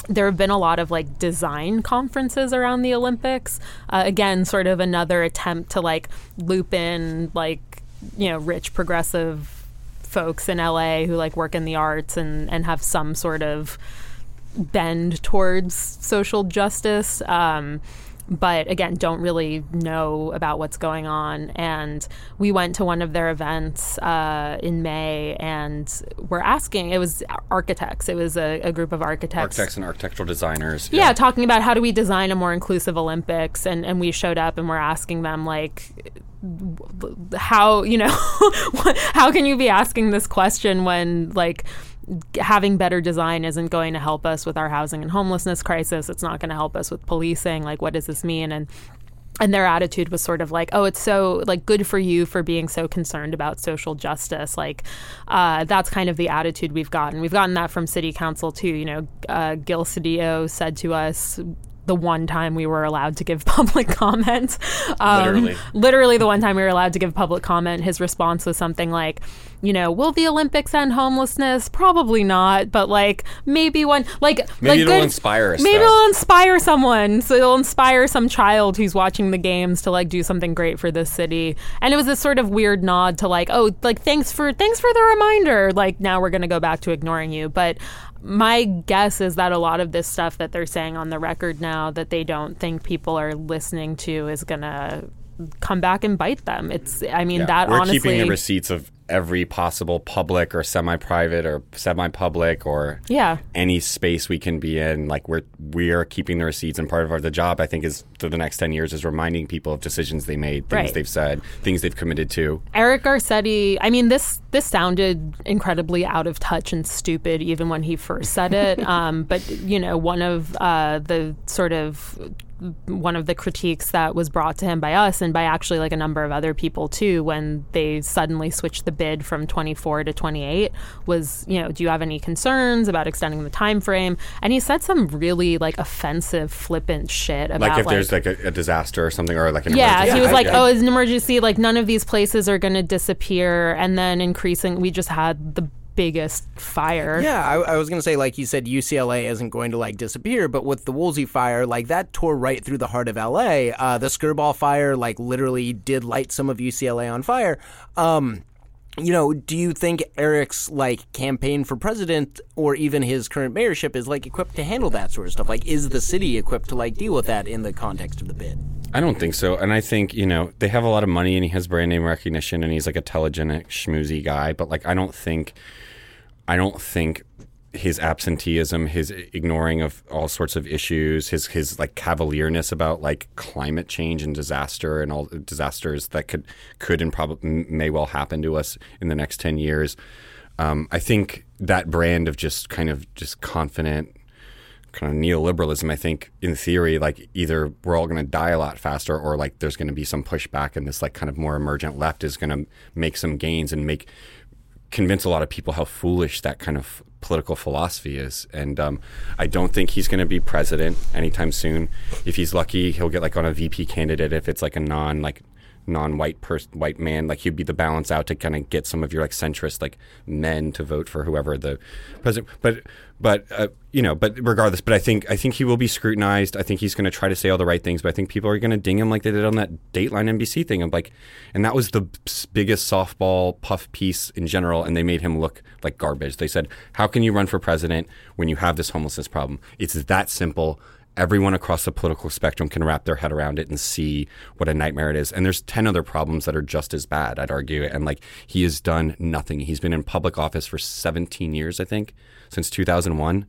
there have been a lot of like design conferences around the Olympics. Uh, again, sort of another attempt to like loop in like, you know, rich progressive folks in L A who like work in the arts and, and have some sort of bend towards social justice, um, but again, don't really know about what's going on. And we went to one of their events uh, in May, and we're asking, it was architects, it was a, a group of architects. Architects and architectural designers. Yeah, yeah, talking about how do we design a more inclusive Olympics, and, and we showed up and we're asking them, like, how, you know, how can you be asking this question when, like, having better design isn't going to help us with our housing and homelessness crisis. It's not going to help us with policing. Like, what does this mean? And and their attitude was sort of like, oh, it's so like good for you for being so concerned about social justice. Like, uh, that's kind of the attitude we've gotten. We've gotten that from city council too. You know, uh, Gil Cedillo said to us, the one time we were allowed to give public comment, um, literally. literally the one time we were allowed to give public comment, his response was something like, you know, will the Olympics end homelessness? Probably not, but like maybe one, like maybe like it'll good, inspire us. Maybe though. It'll inspire someone. So it'll inspire some child who's watching the games to like do something great for this city. And it was this sort of weird nod to like, oh, like thanks for thanks for the reminder. Like now we're gonna go back to ignoring you, but. My guess is that a lot of this stuff that they're saying on the record now that they don't think people are listening to is going to come back and bite them. It's, I mean, yeah, that we're honestly... We're keeping the receipts of every possible public or semi-private or semi-public or yeah. any space we can be in. Like, we're we are keeping the receipts, and part of our the job, I think, is for the next ten years is reminding people of decisions they made, things right. they've said, things they've committed to. Eric Garcetti, I mean, this this sounded incredibly out of touch and stupid even when he first said it, um, but, you know, one of uh, the sort of... one of the critiques that was brought to him by us and by actually like a number of other people too when they suddenly switched the bid from twenty-four to twenty-eight was, you know, do you have any concerns about extending the time frame? And he said some really like offensive flippant shit about like if like, there's like a, a disaster or something or like an yeah, emergency. Yeah, he was like, oh, it's an emergency, like none of these places are going to disappear, and then increasing we just had the biggest fire. Yeah, I, I was going to say, like you said, U C L A isn't going to, like, disappear, but with the Woolsey fire, like, that tore right through the heart of L A. Uh, the Skirball fire, like, literally did light some of U C L A on fire. Um, you know, do you think Eric's, like, campaign for president or even his current mayorship is, like, equipped to handle that sort of stuff? Like, is the city equipped to, like, deal with that in the context of the bid? I don't think so. And I think, you know, they have a lot of money and he has brand name recognition and he's like a telegenic schmoozy guy. But like, I don't think I don't think his absenteeism, his ignoring of all sorts of issues, his his like cavalierness about like climate change and disaster and all disasters that could could and probably may well happen to us in the next ten years. Um, I think that brand of just kind of just confident kind of neoliberalism, I think, in theory, like either we're all going to die a lot faster or like there's going to be some pushback and this like kind of more emergent left is going to make some gains and make convince a lot of people how foolish that kind of political philosophy is. And um, I don't think he's going to be president anytime soon. If he's lucky, he'll get like on a V P candidate if it's like a non like non-white person, white man, like he'd be the balance out to kind of get some of your like centrist like men to vote for whoever the president. But but uh, you know, but regardless, but I think I think he will be scrutinized. I think he's going to try to say all the right things, but I think people are going to ding him like they did on that Dateline N B C thing. Of like, and that was the biggest softball puff piece in general, and they made him look like garbage. They said, "How can you run for president when you have this homelessness problem? It's that simple." everyone across the political spectrum can wrap their head around it and see what a nightmare it is. And there's ten other problems that are just as bad, I'd argue. And like, he has done nothing. He's been in public office for seventeen years, I think, since two thousand one.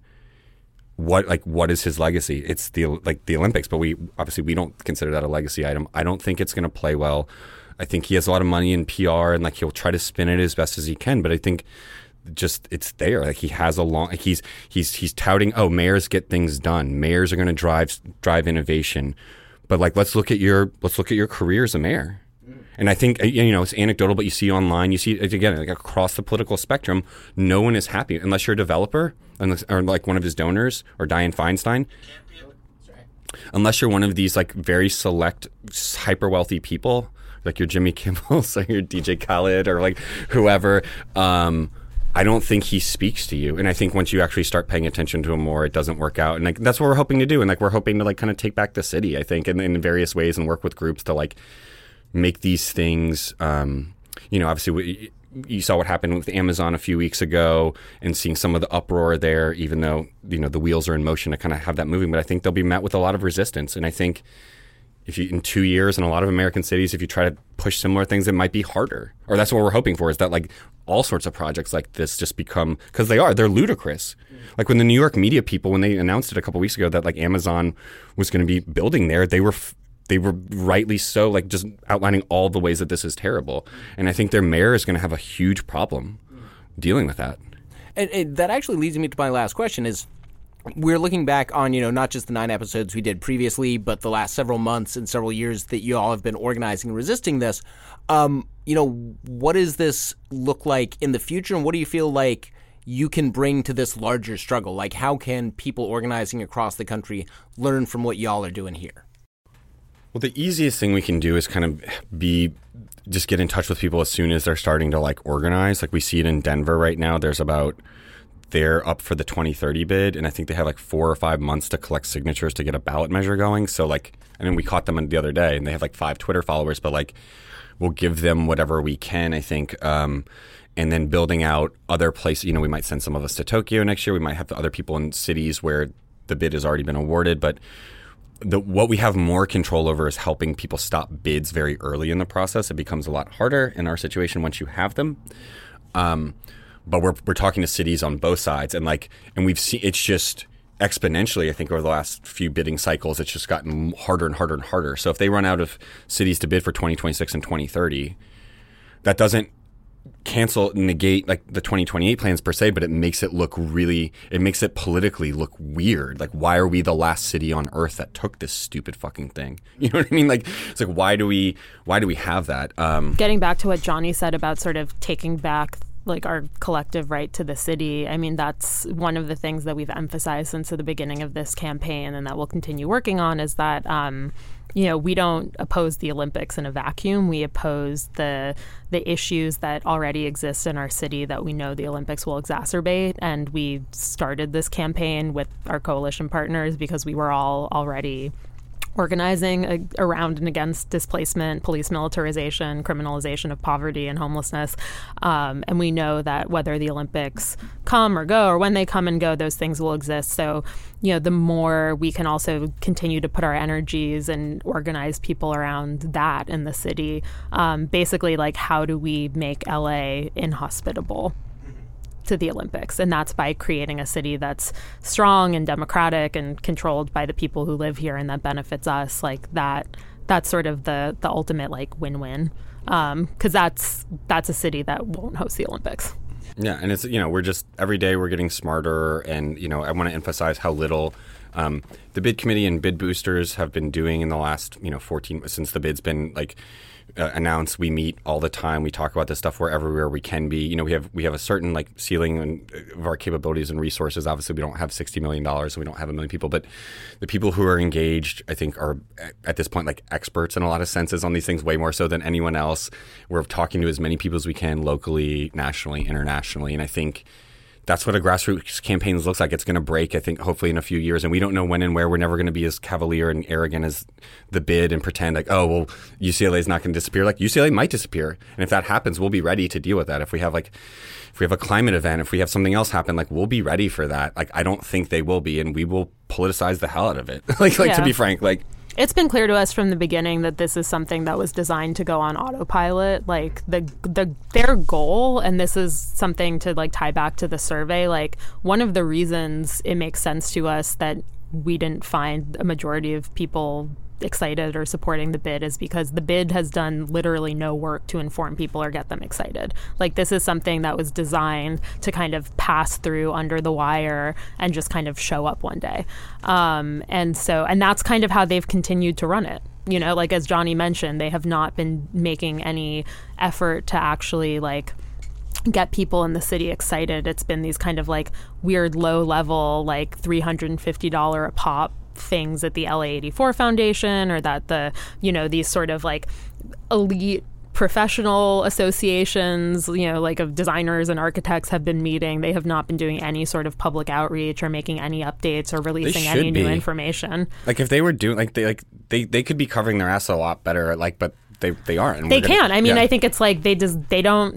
What, like, what is his legacy? It's the, like, the Olympics, but we obviously we don't consider that a legacy item. I don't think it's going to play well. I think he has a lot of money in P R, and like, he'll try to spin it as best as he can. But I think just it's there. Like, he has a long, like, he's he's he's touting, oh, mayors get things done. Mayors are going to drive drive innovation. But like, let's look at your let's look at your career as a mayor. And I think, you know, it's anecdotal, but you see online, you see, again, like across the political spectrum, no one is happy unless you're a developer, unless, or like one of his donors, or Dianne Feinstein. Unless you're one of these like very select, hyper-wealthy people, like your Jimmy Kimmels or your D J Khaled or like whoever, um, I don't think he speaks to you. And I think once you actually start paying attention to him more, it doesn't work out. And like, that's what we're hoping to do. And like, we're hoping to like kind of take back the city, I think, in, in various ways, and work with groups to like make these things, um, you know, obviously we, you saw what happened with Amazon a few weeks ago and seeing some of the uproar there, even though, you know, the wheels are in motion to kind of have that moving. But I think they'll be met with a lot of resistance. And I think if you, in two years in a lot of American cities, if you try to push similar things, it might be harder. Or that's what we're hoping for, is that like all sorts of projects like this just become, because they are, they're ludicrous. Mm-hmm. Like when the New York media people, when they announced it a couple weeks ago that like Amazon was going to be building there, they were f- They were rightly so, like just outlining all the ways that this is terrible. And I think their mayor is going to have a huge problem dealing with that. And, and that actually leads me to my last question is, we're looking back on, you know, not just the nine episodes we did previously, but the last several months and several years that you all have been organizing and resisting this. Um, you know, what does this look like in the future? And what do you feel like you can bring to this larger struggle? Like, how can people organizing across the country learn from what y'all are doing here? Well, the easiest thing we can do is kind of be just get in touch with people as soon as they're starting to like organize. Like we see it in Denver right now. There's about they're up for the twenty thirty bid, and I think they have like four or five months to collect signatures to get a ballot measure going. So like, and then we caught them the other day, and they have like five Twitter followers, but like we'll give them whatever we can, I think. Um, and then building out other places. You know, we might send some of us to Tokyo next year. We might have other people in cities where the bid has already been awarded, but. The, what we have more control over is helping people stop bids very early in the process. It becomes a lot harder in our situation once you have them. Um, but we're we're talking to cities on both sides, and like, and we've seen it's just exponentially. I think over the last few bidding cycles, it's just gotten harder and harder and harder. So if they run out of cities to bid for twenty twenty-six and twenty thirty, that doesn't cancel negate like the twenty twenty-eight plans per se, but it makes it look really it makes it politically look weird. Like, why are we the last city on earth that took this stupid fucking thing? You know what I mean? Like, it's like, why do we why do we have that? Um getting back to what Johnny said about sort of taking back like our collective right to the city, I mean, that's one of the things that we've emphasized since the beginning of this campaign, and that we'll continue working on, is that um you know, we don't oppose the Olympics in a vacuum. We oppose the the issues that already exist in our city that we know the Olympics will exacerbate. And we started this campaign with our coalition partners because we were all already organizing a, around and against displacement, police militarization, criminalization of poverty and homelessness. Um, and we know that whether the Olympics come or go, or when they come and go, those things will exist. So, you know, the more we can also continue to put our energies and organize people around that in the city, um, basically, like, how do we make L A inhospitable to the Olympics? And that's by creating a city that's strong and democratic and controlled by the people who live here and that benefits us. Like, that that's sort of the the ultimate like win-win, um because that's that's a city that won't host the Olympics. Yeah, and it's, you know, we're just every day we're getting smarter. And, you know, I want to emphasize how little um the bid committee and bid boosters have been doing in the last, you know, fourteen since the bid's been like Uh, announce. We meet all the time. We talk about this stuff wherever where we can be. You know, we have we have a certain like ceiling and, uh, of our capabilities and resources. Obviously, we don't have sixty million dollars, and we don't have a million people. But the people who are engaged, I think, are at this point like experts in a lot of senses on these things, way more so than anyone else. We're talking to as many people as we can locally, nationally, internationally, and I think that's what a grassroots campaign looks like. It's going to break, I think, hopefully in a few years. And we don't know when and where. We're never going to be as cavalier and arrogant as the bid and pretend like, oh, well, U C L A is not going to disappear. Like, U C L A might disappear. And if that happens, we'll be ready to deal with that. If we have like, if we have a climate event, if we have something else happen, like, we'll be ready for that. Like, I don't think they will be. And we will politicize the hell out of it. like, like yeah. to be frank, like. It's been clear to us from the beginning that this is something that was designed to go on autopilot. Like the the their goal, and this is something to like tie back to the survey, like one of the reasons it makes sense to us that we didn't find a majority of people excited or supporting the bid is because the bid has done literally no work to inform people or get them excited. Like this is something that was designed to kind of pass through under the wire and just kind of show up one day. Um, and so, and that's kind of how they've continued to run it. You know, like as Johnny mentioned, they have not been making any effort to actually like get people in the city excited. It's been these kind of like weird low level, like three hundred fifty dollars a pop things at the L A eighty-four Foundation, or that the, you know, these sort of like elite professional associations, you know, like of designers and architects have been meeting. They have not been doing any sort of public outreach or making any updates or releasing any be. new information. Like if they were doing like they like they, they could be covering their ass a lot better, like but They they aren't. They can. Gonna, I mean, yeah. I think it's like they just they don't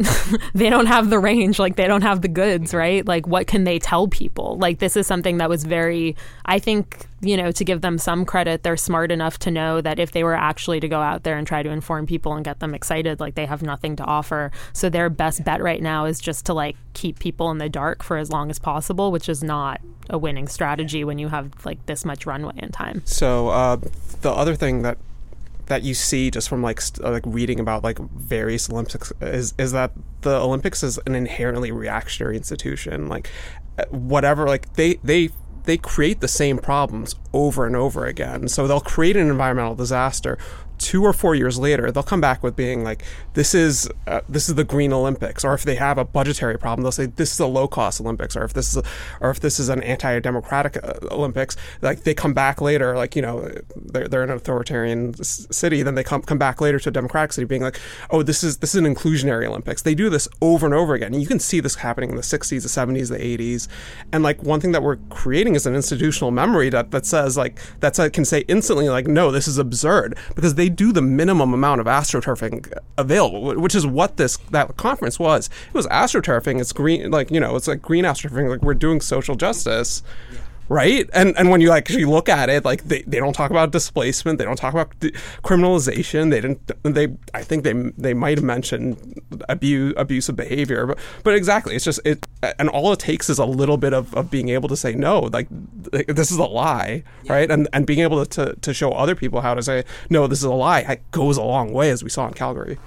they don't have the range. Like they don't have the goods, right? Like what can they tell people? Like this is something that was very. I think you know to give them some credit, they're smart enough to know that if they were actually to go out there and try to inform people and get them excited, like they have nothing to offer. So their best bet right now is just to like keep people in the dark for as long as possible, which is not a winning strategy when you have like this much runway in time. So uh, the other thing that. that you see just from like st- like reading about like various Olympics is is that the Olympics is an inherently reactionary institution. Like whatever, like they they they create the same problems over and over again. So they'll create an environmental disaster. Two or four years later, they'll come back with being like, this is uh, this is the green Olympics. Or if they have a budgetary problem, they'll say this is a low-cost Olympics. Or if this is a, or if this is an anti-democratic uh, Olympics, like they come back later, like, you know, they're, they're an authoritarian s- city. Then they come come back later to a democratic city being like, oh, this is this is an inclusionary Olympics. They do this over and over again. And you can see this happening in the sixties, the seventies, the eighties. And like one thing that we're creating is an institutional memory that, that says like, that's that can say instantly like, no, this is absurd, because they do the minimum amount of astroturfing available, which is what this that conference was. It was astroturfing. It's green, like, you know, it's like green astroturfing. Like we're doing social justice, yeah. right? And and when you actually look at it, like they, they don't talk about displacement. They don't talk about d- criminalization. They didn't. They I think they they might have mentioned abuse abusive behavior, but but exactly, it's just it. And all it takes is a little bit of, of being able to say no, like th- this is a lie, yeah. right? And and being able to, to to show other people how to say no, this is a lie. It goes a long way, as we saw in Calgary.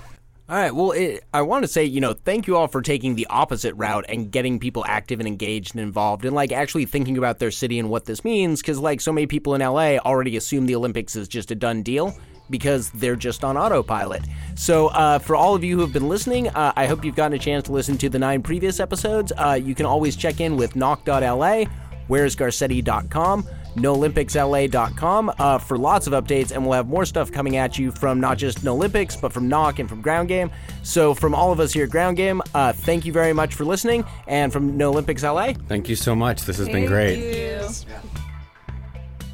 All right. Well, it, I want to say, you know, thank you all for taking the opposite route and getting people active and engaged and involved and like actually thinking about their city and what this means, because like so many people in L A already assume the Olympics is just a done deal because they're just on autopilot. So uh, for all of you who have been listening, uh, I hope you've gotten a chance to listen to the nine previous episodes. Uh, you can always check in with Knock dot L A, where's garcetti dot com. No Olympics L A dot com uh, for lots of updates, and we'll have more stuff coming at you from not just NOlympics, but from Knock and from Ground Game. So from all of us here at Ground Game, uh, thank you very much for listening, and from NOlympics L A, thank you so much. This has thank been great. You.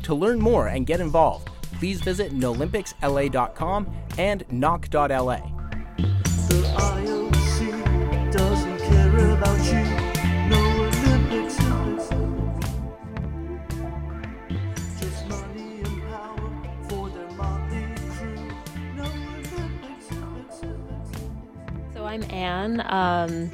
To learn more and get involved, please visit No Olympics L A dot com and Knock dot L A. The I O C doesn't care about you. I'm Anne, um,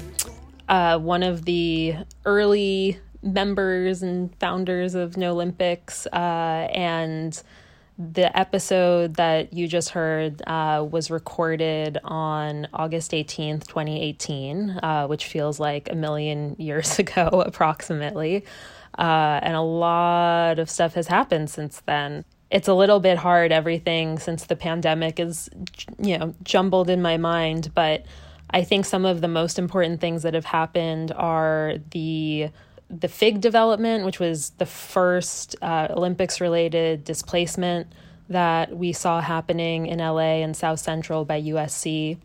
uh, one of the early members and founders of NOlympics, uh, and the episode that you just heard uh, was recorded on August eighteenth, twenty eighteen, uh, which feels like a million years ago, approximately, uh, and a lot of stuff has happened since then. It's a little bit hard, everything since the pandemic is, you know, jumbled in my mind, but I think some of the most important things that have happened are the the F I G development, which was the first uh, Olympics-related displacement that we saw happening in L A and South Central by U S C,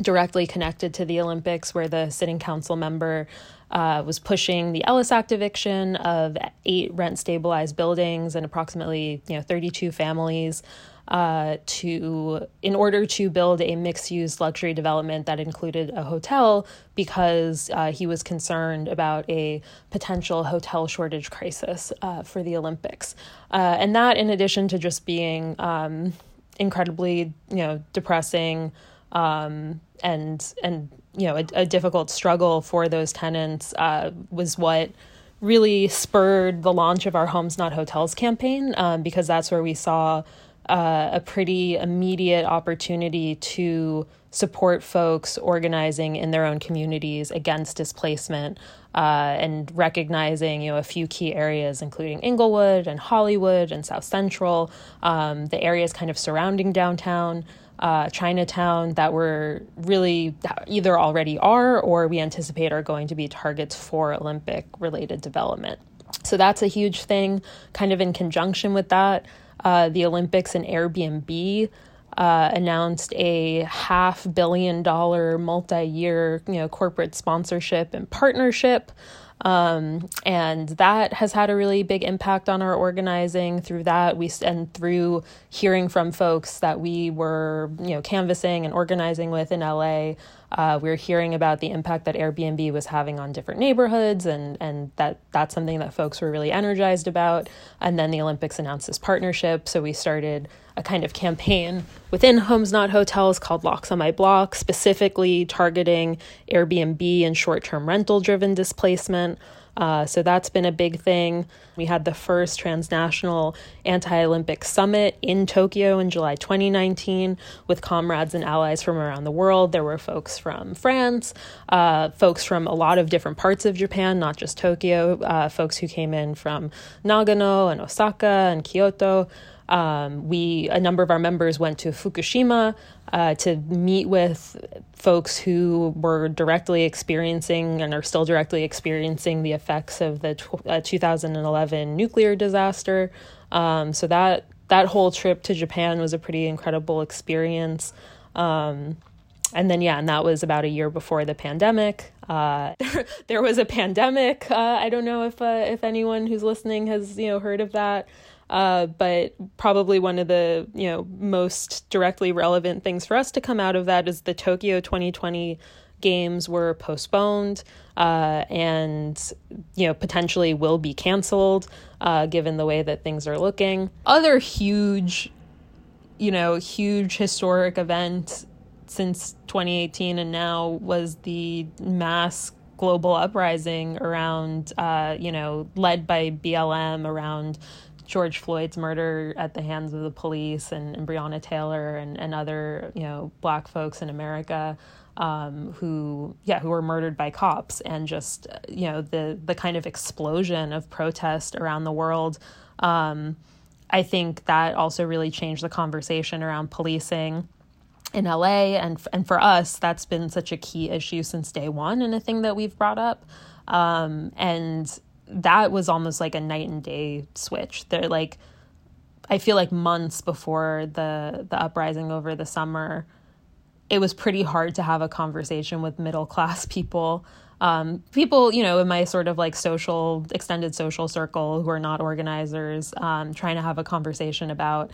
directly connected to the Olympics, where the sitting council member uh, was pushing the Ellis Act eviction of eight rent-stabilized buildings and approximately, you know, thirty-two families uh, to in order to build a mixed-use luxury development that included a hotel because uh, he was concerned about a potential hotel shortage crisis uh, for the Olympics. Uh, and that, in addition to just being um, incredibly, you know, depressing um, and and you know, a, a difficult struggle for those tenants uh, was what really spurred the launch of our Homes Not Hotels campaign, um, because that's where we saw uh, a pretty immediate opportunity to support folks organizing in their own communities against displacement uh, and recognizing, you know, a few key areas, including Inglewood and Hollywood and South Central, um, the areas kind of surrounding downtown, Uh, Chinatown, that were really either already are or we anticipate are going to be targets for Olympic-related development. So that's a huge thing. Kind of in conjunction with that, uh, the Olympics and Airbnb uh, announced a half billion dollar multi-year, you know, corporate sponsorship and partnership. Um, and that has had a really big impact on our organizing. Through that, we and through hearing from folks that we were, you know, canvassing and organizing with in L A, uh, we were hearing about the impact that Airbnb was having on different neighborhoods, and and that that's something that folks were really energized about. And then the Olympics announced this partnership, so we started a kind of campaign within Homes Not Hotels called Locks on My Block, specifically targeting Airbnb and short-term rental-driven displacement. Uh, so that's been a big thing. We had the first transnational anti-Olympic summit in Tokyo in July twenty nineteen with comrades and allies from around the world. There were folks from France, uh, folks from a lot of different parts of Japan, not just Tokyo, uh, folks who came in from Nagano and Osaka and Kyoto. Um, we, a number of our members went to Fukushima uh, to meet with folks who were directly experiencing and are still directly experiencing the effects of the tw- uh, twenty eleven nuclear disaster. Um, so that, that whole trip to Japan was a pretty incredible experience. Um, And then, yeah, and that was about a year before the pandemic. Uh, there, there was a pandemic. Uh, I don't know if uh, if anyone who's listening has, you know, heard of that. Uh, but probably one of the, you know, most directly relevant things for us to come out of that is the Tokyo twenty twenty games were postponed uh, and, you know, potentially will be canceled uh, given the way that things are looking. Other huge, you know, huge historic event since twenty eighteen and now was the mass global uprising around, uh, you know, led by B L M around George Floyd's murder at the hands of the police and, and Breonna Taylor and, and other, you know, Black folks in America um, who, yeah, who were murdered by cops, and just, you know, the, the kind of explosion of protest around the world. Um, I think that also really changed the conversation around policing in L A, and and for us, that's been such a key issue since day one and a thing that we've brought up. Um, and that was almost like a night and day switch. They're like, I feel like months before the the uprising over the summer, it was pretty hard to have a conversation with middle class people, um, people, you know, in my sort of like social extended social circle who are not organizers, um, trying to have a conversation about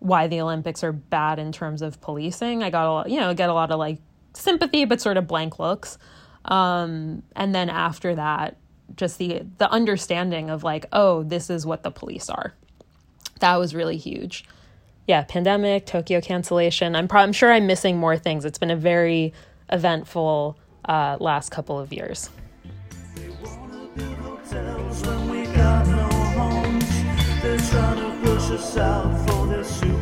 why the Olympics are bad in terms of policing. I got a lot, you know, get a lot of like sympathy, but sort of blank looks. Um, and then after that, just the, the understanding of like, oh, this is what the police are. That was really huge. Yeah. Pandemic, Tokyo cancellation. I'm probably, I'm sure I'm missing more things. It's been a very eventful, uh, last couple of years. They wanna build hotels when we got no homes. They're trying to push us out for their suit.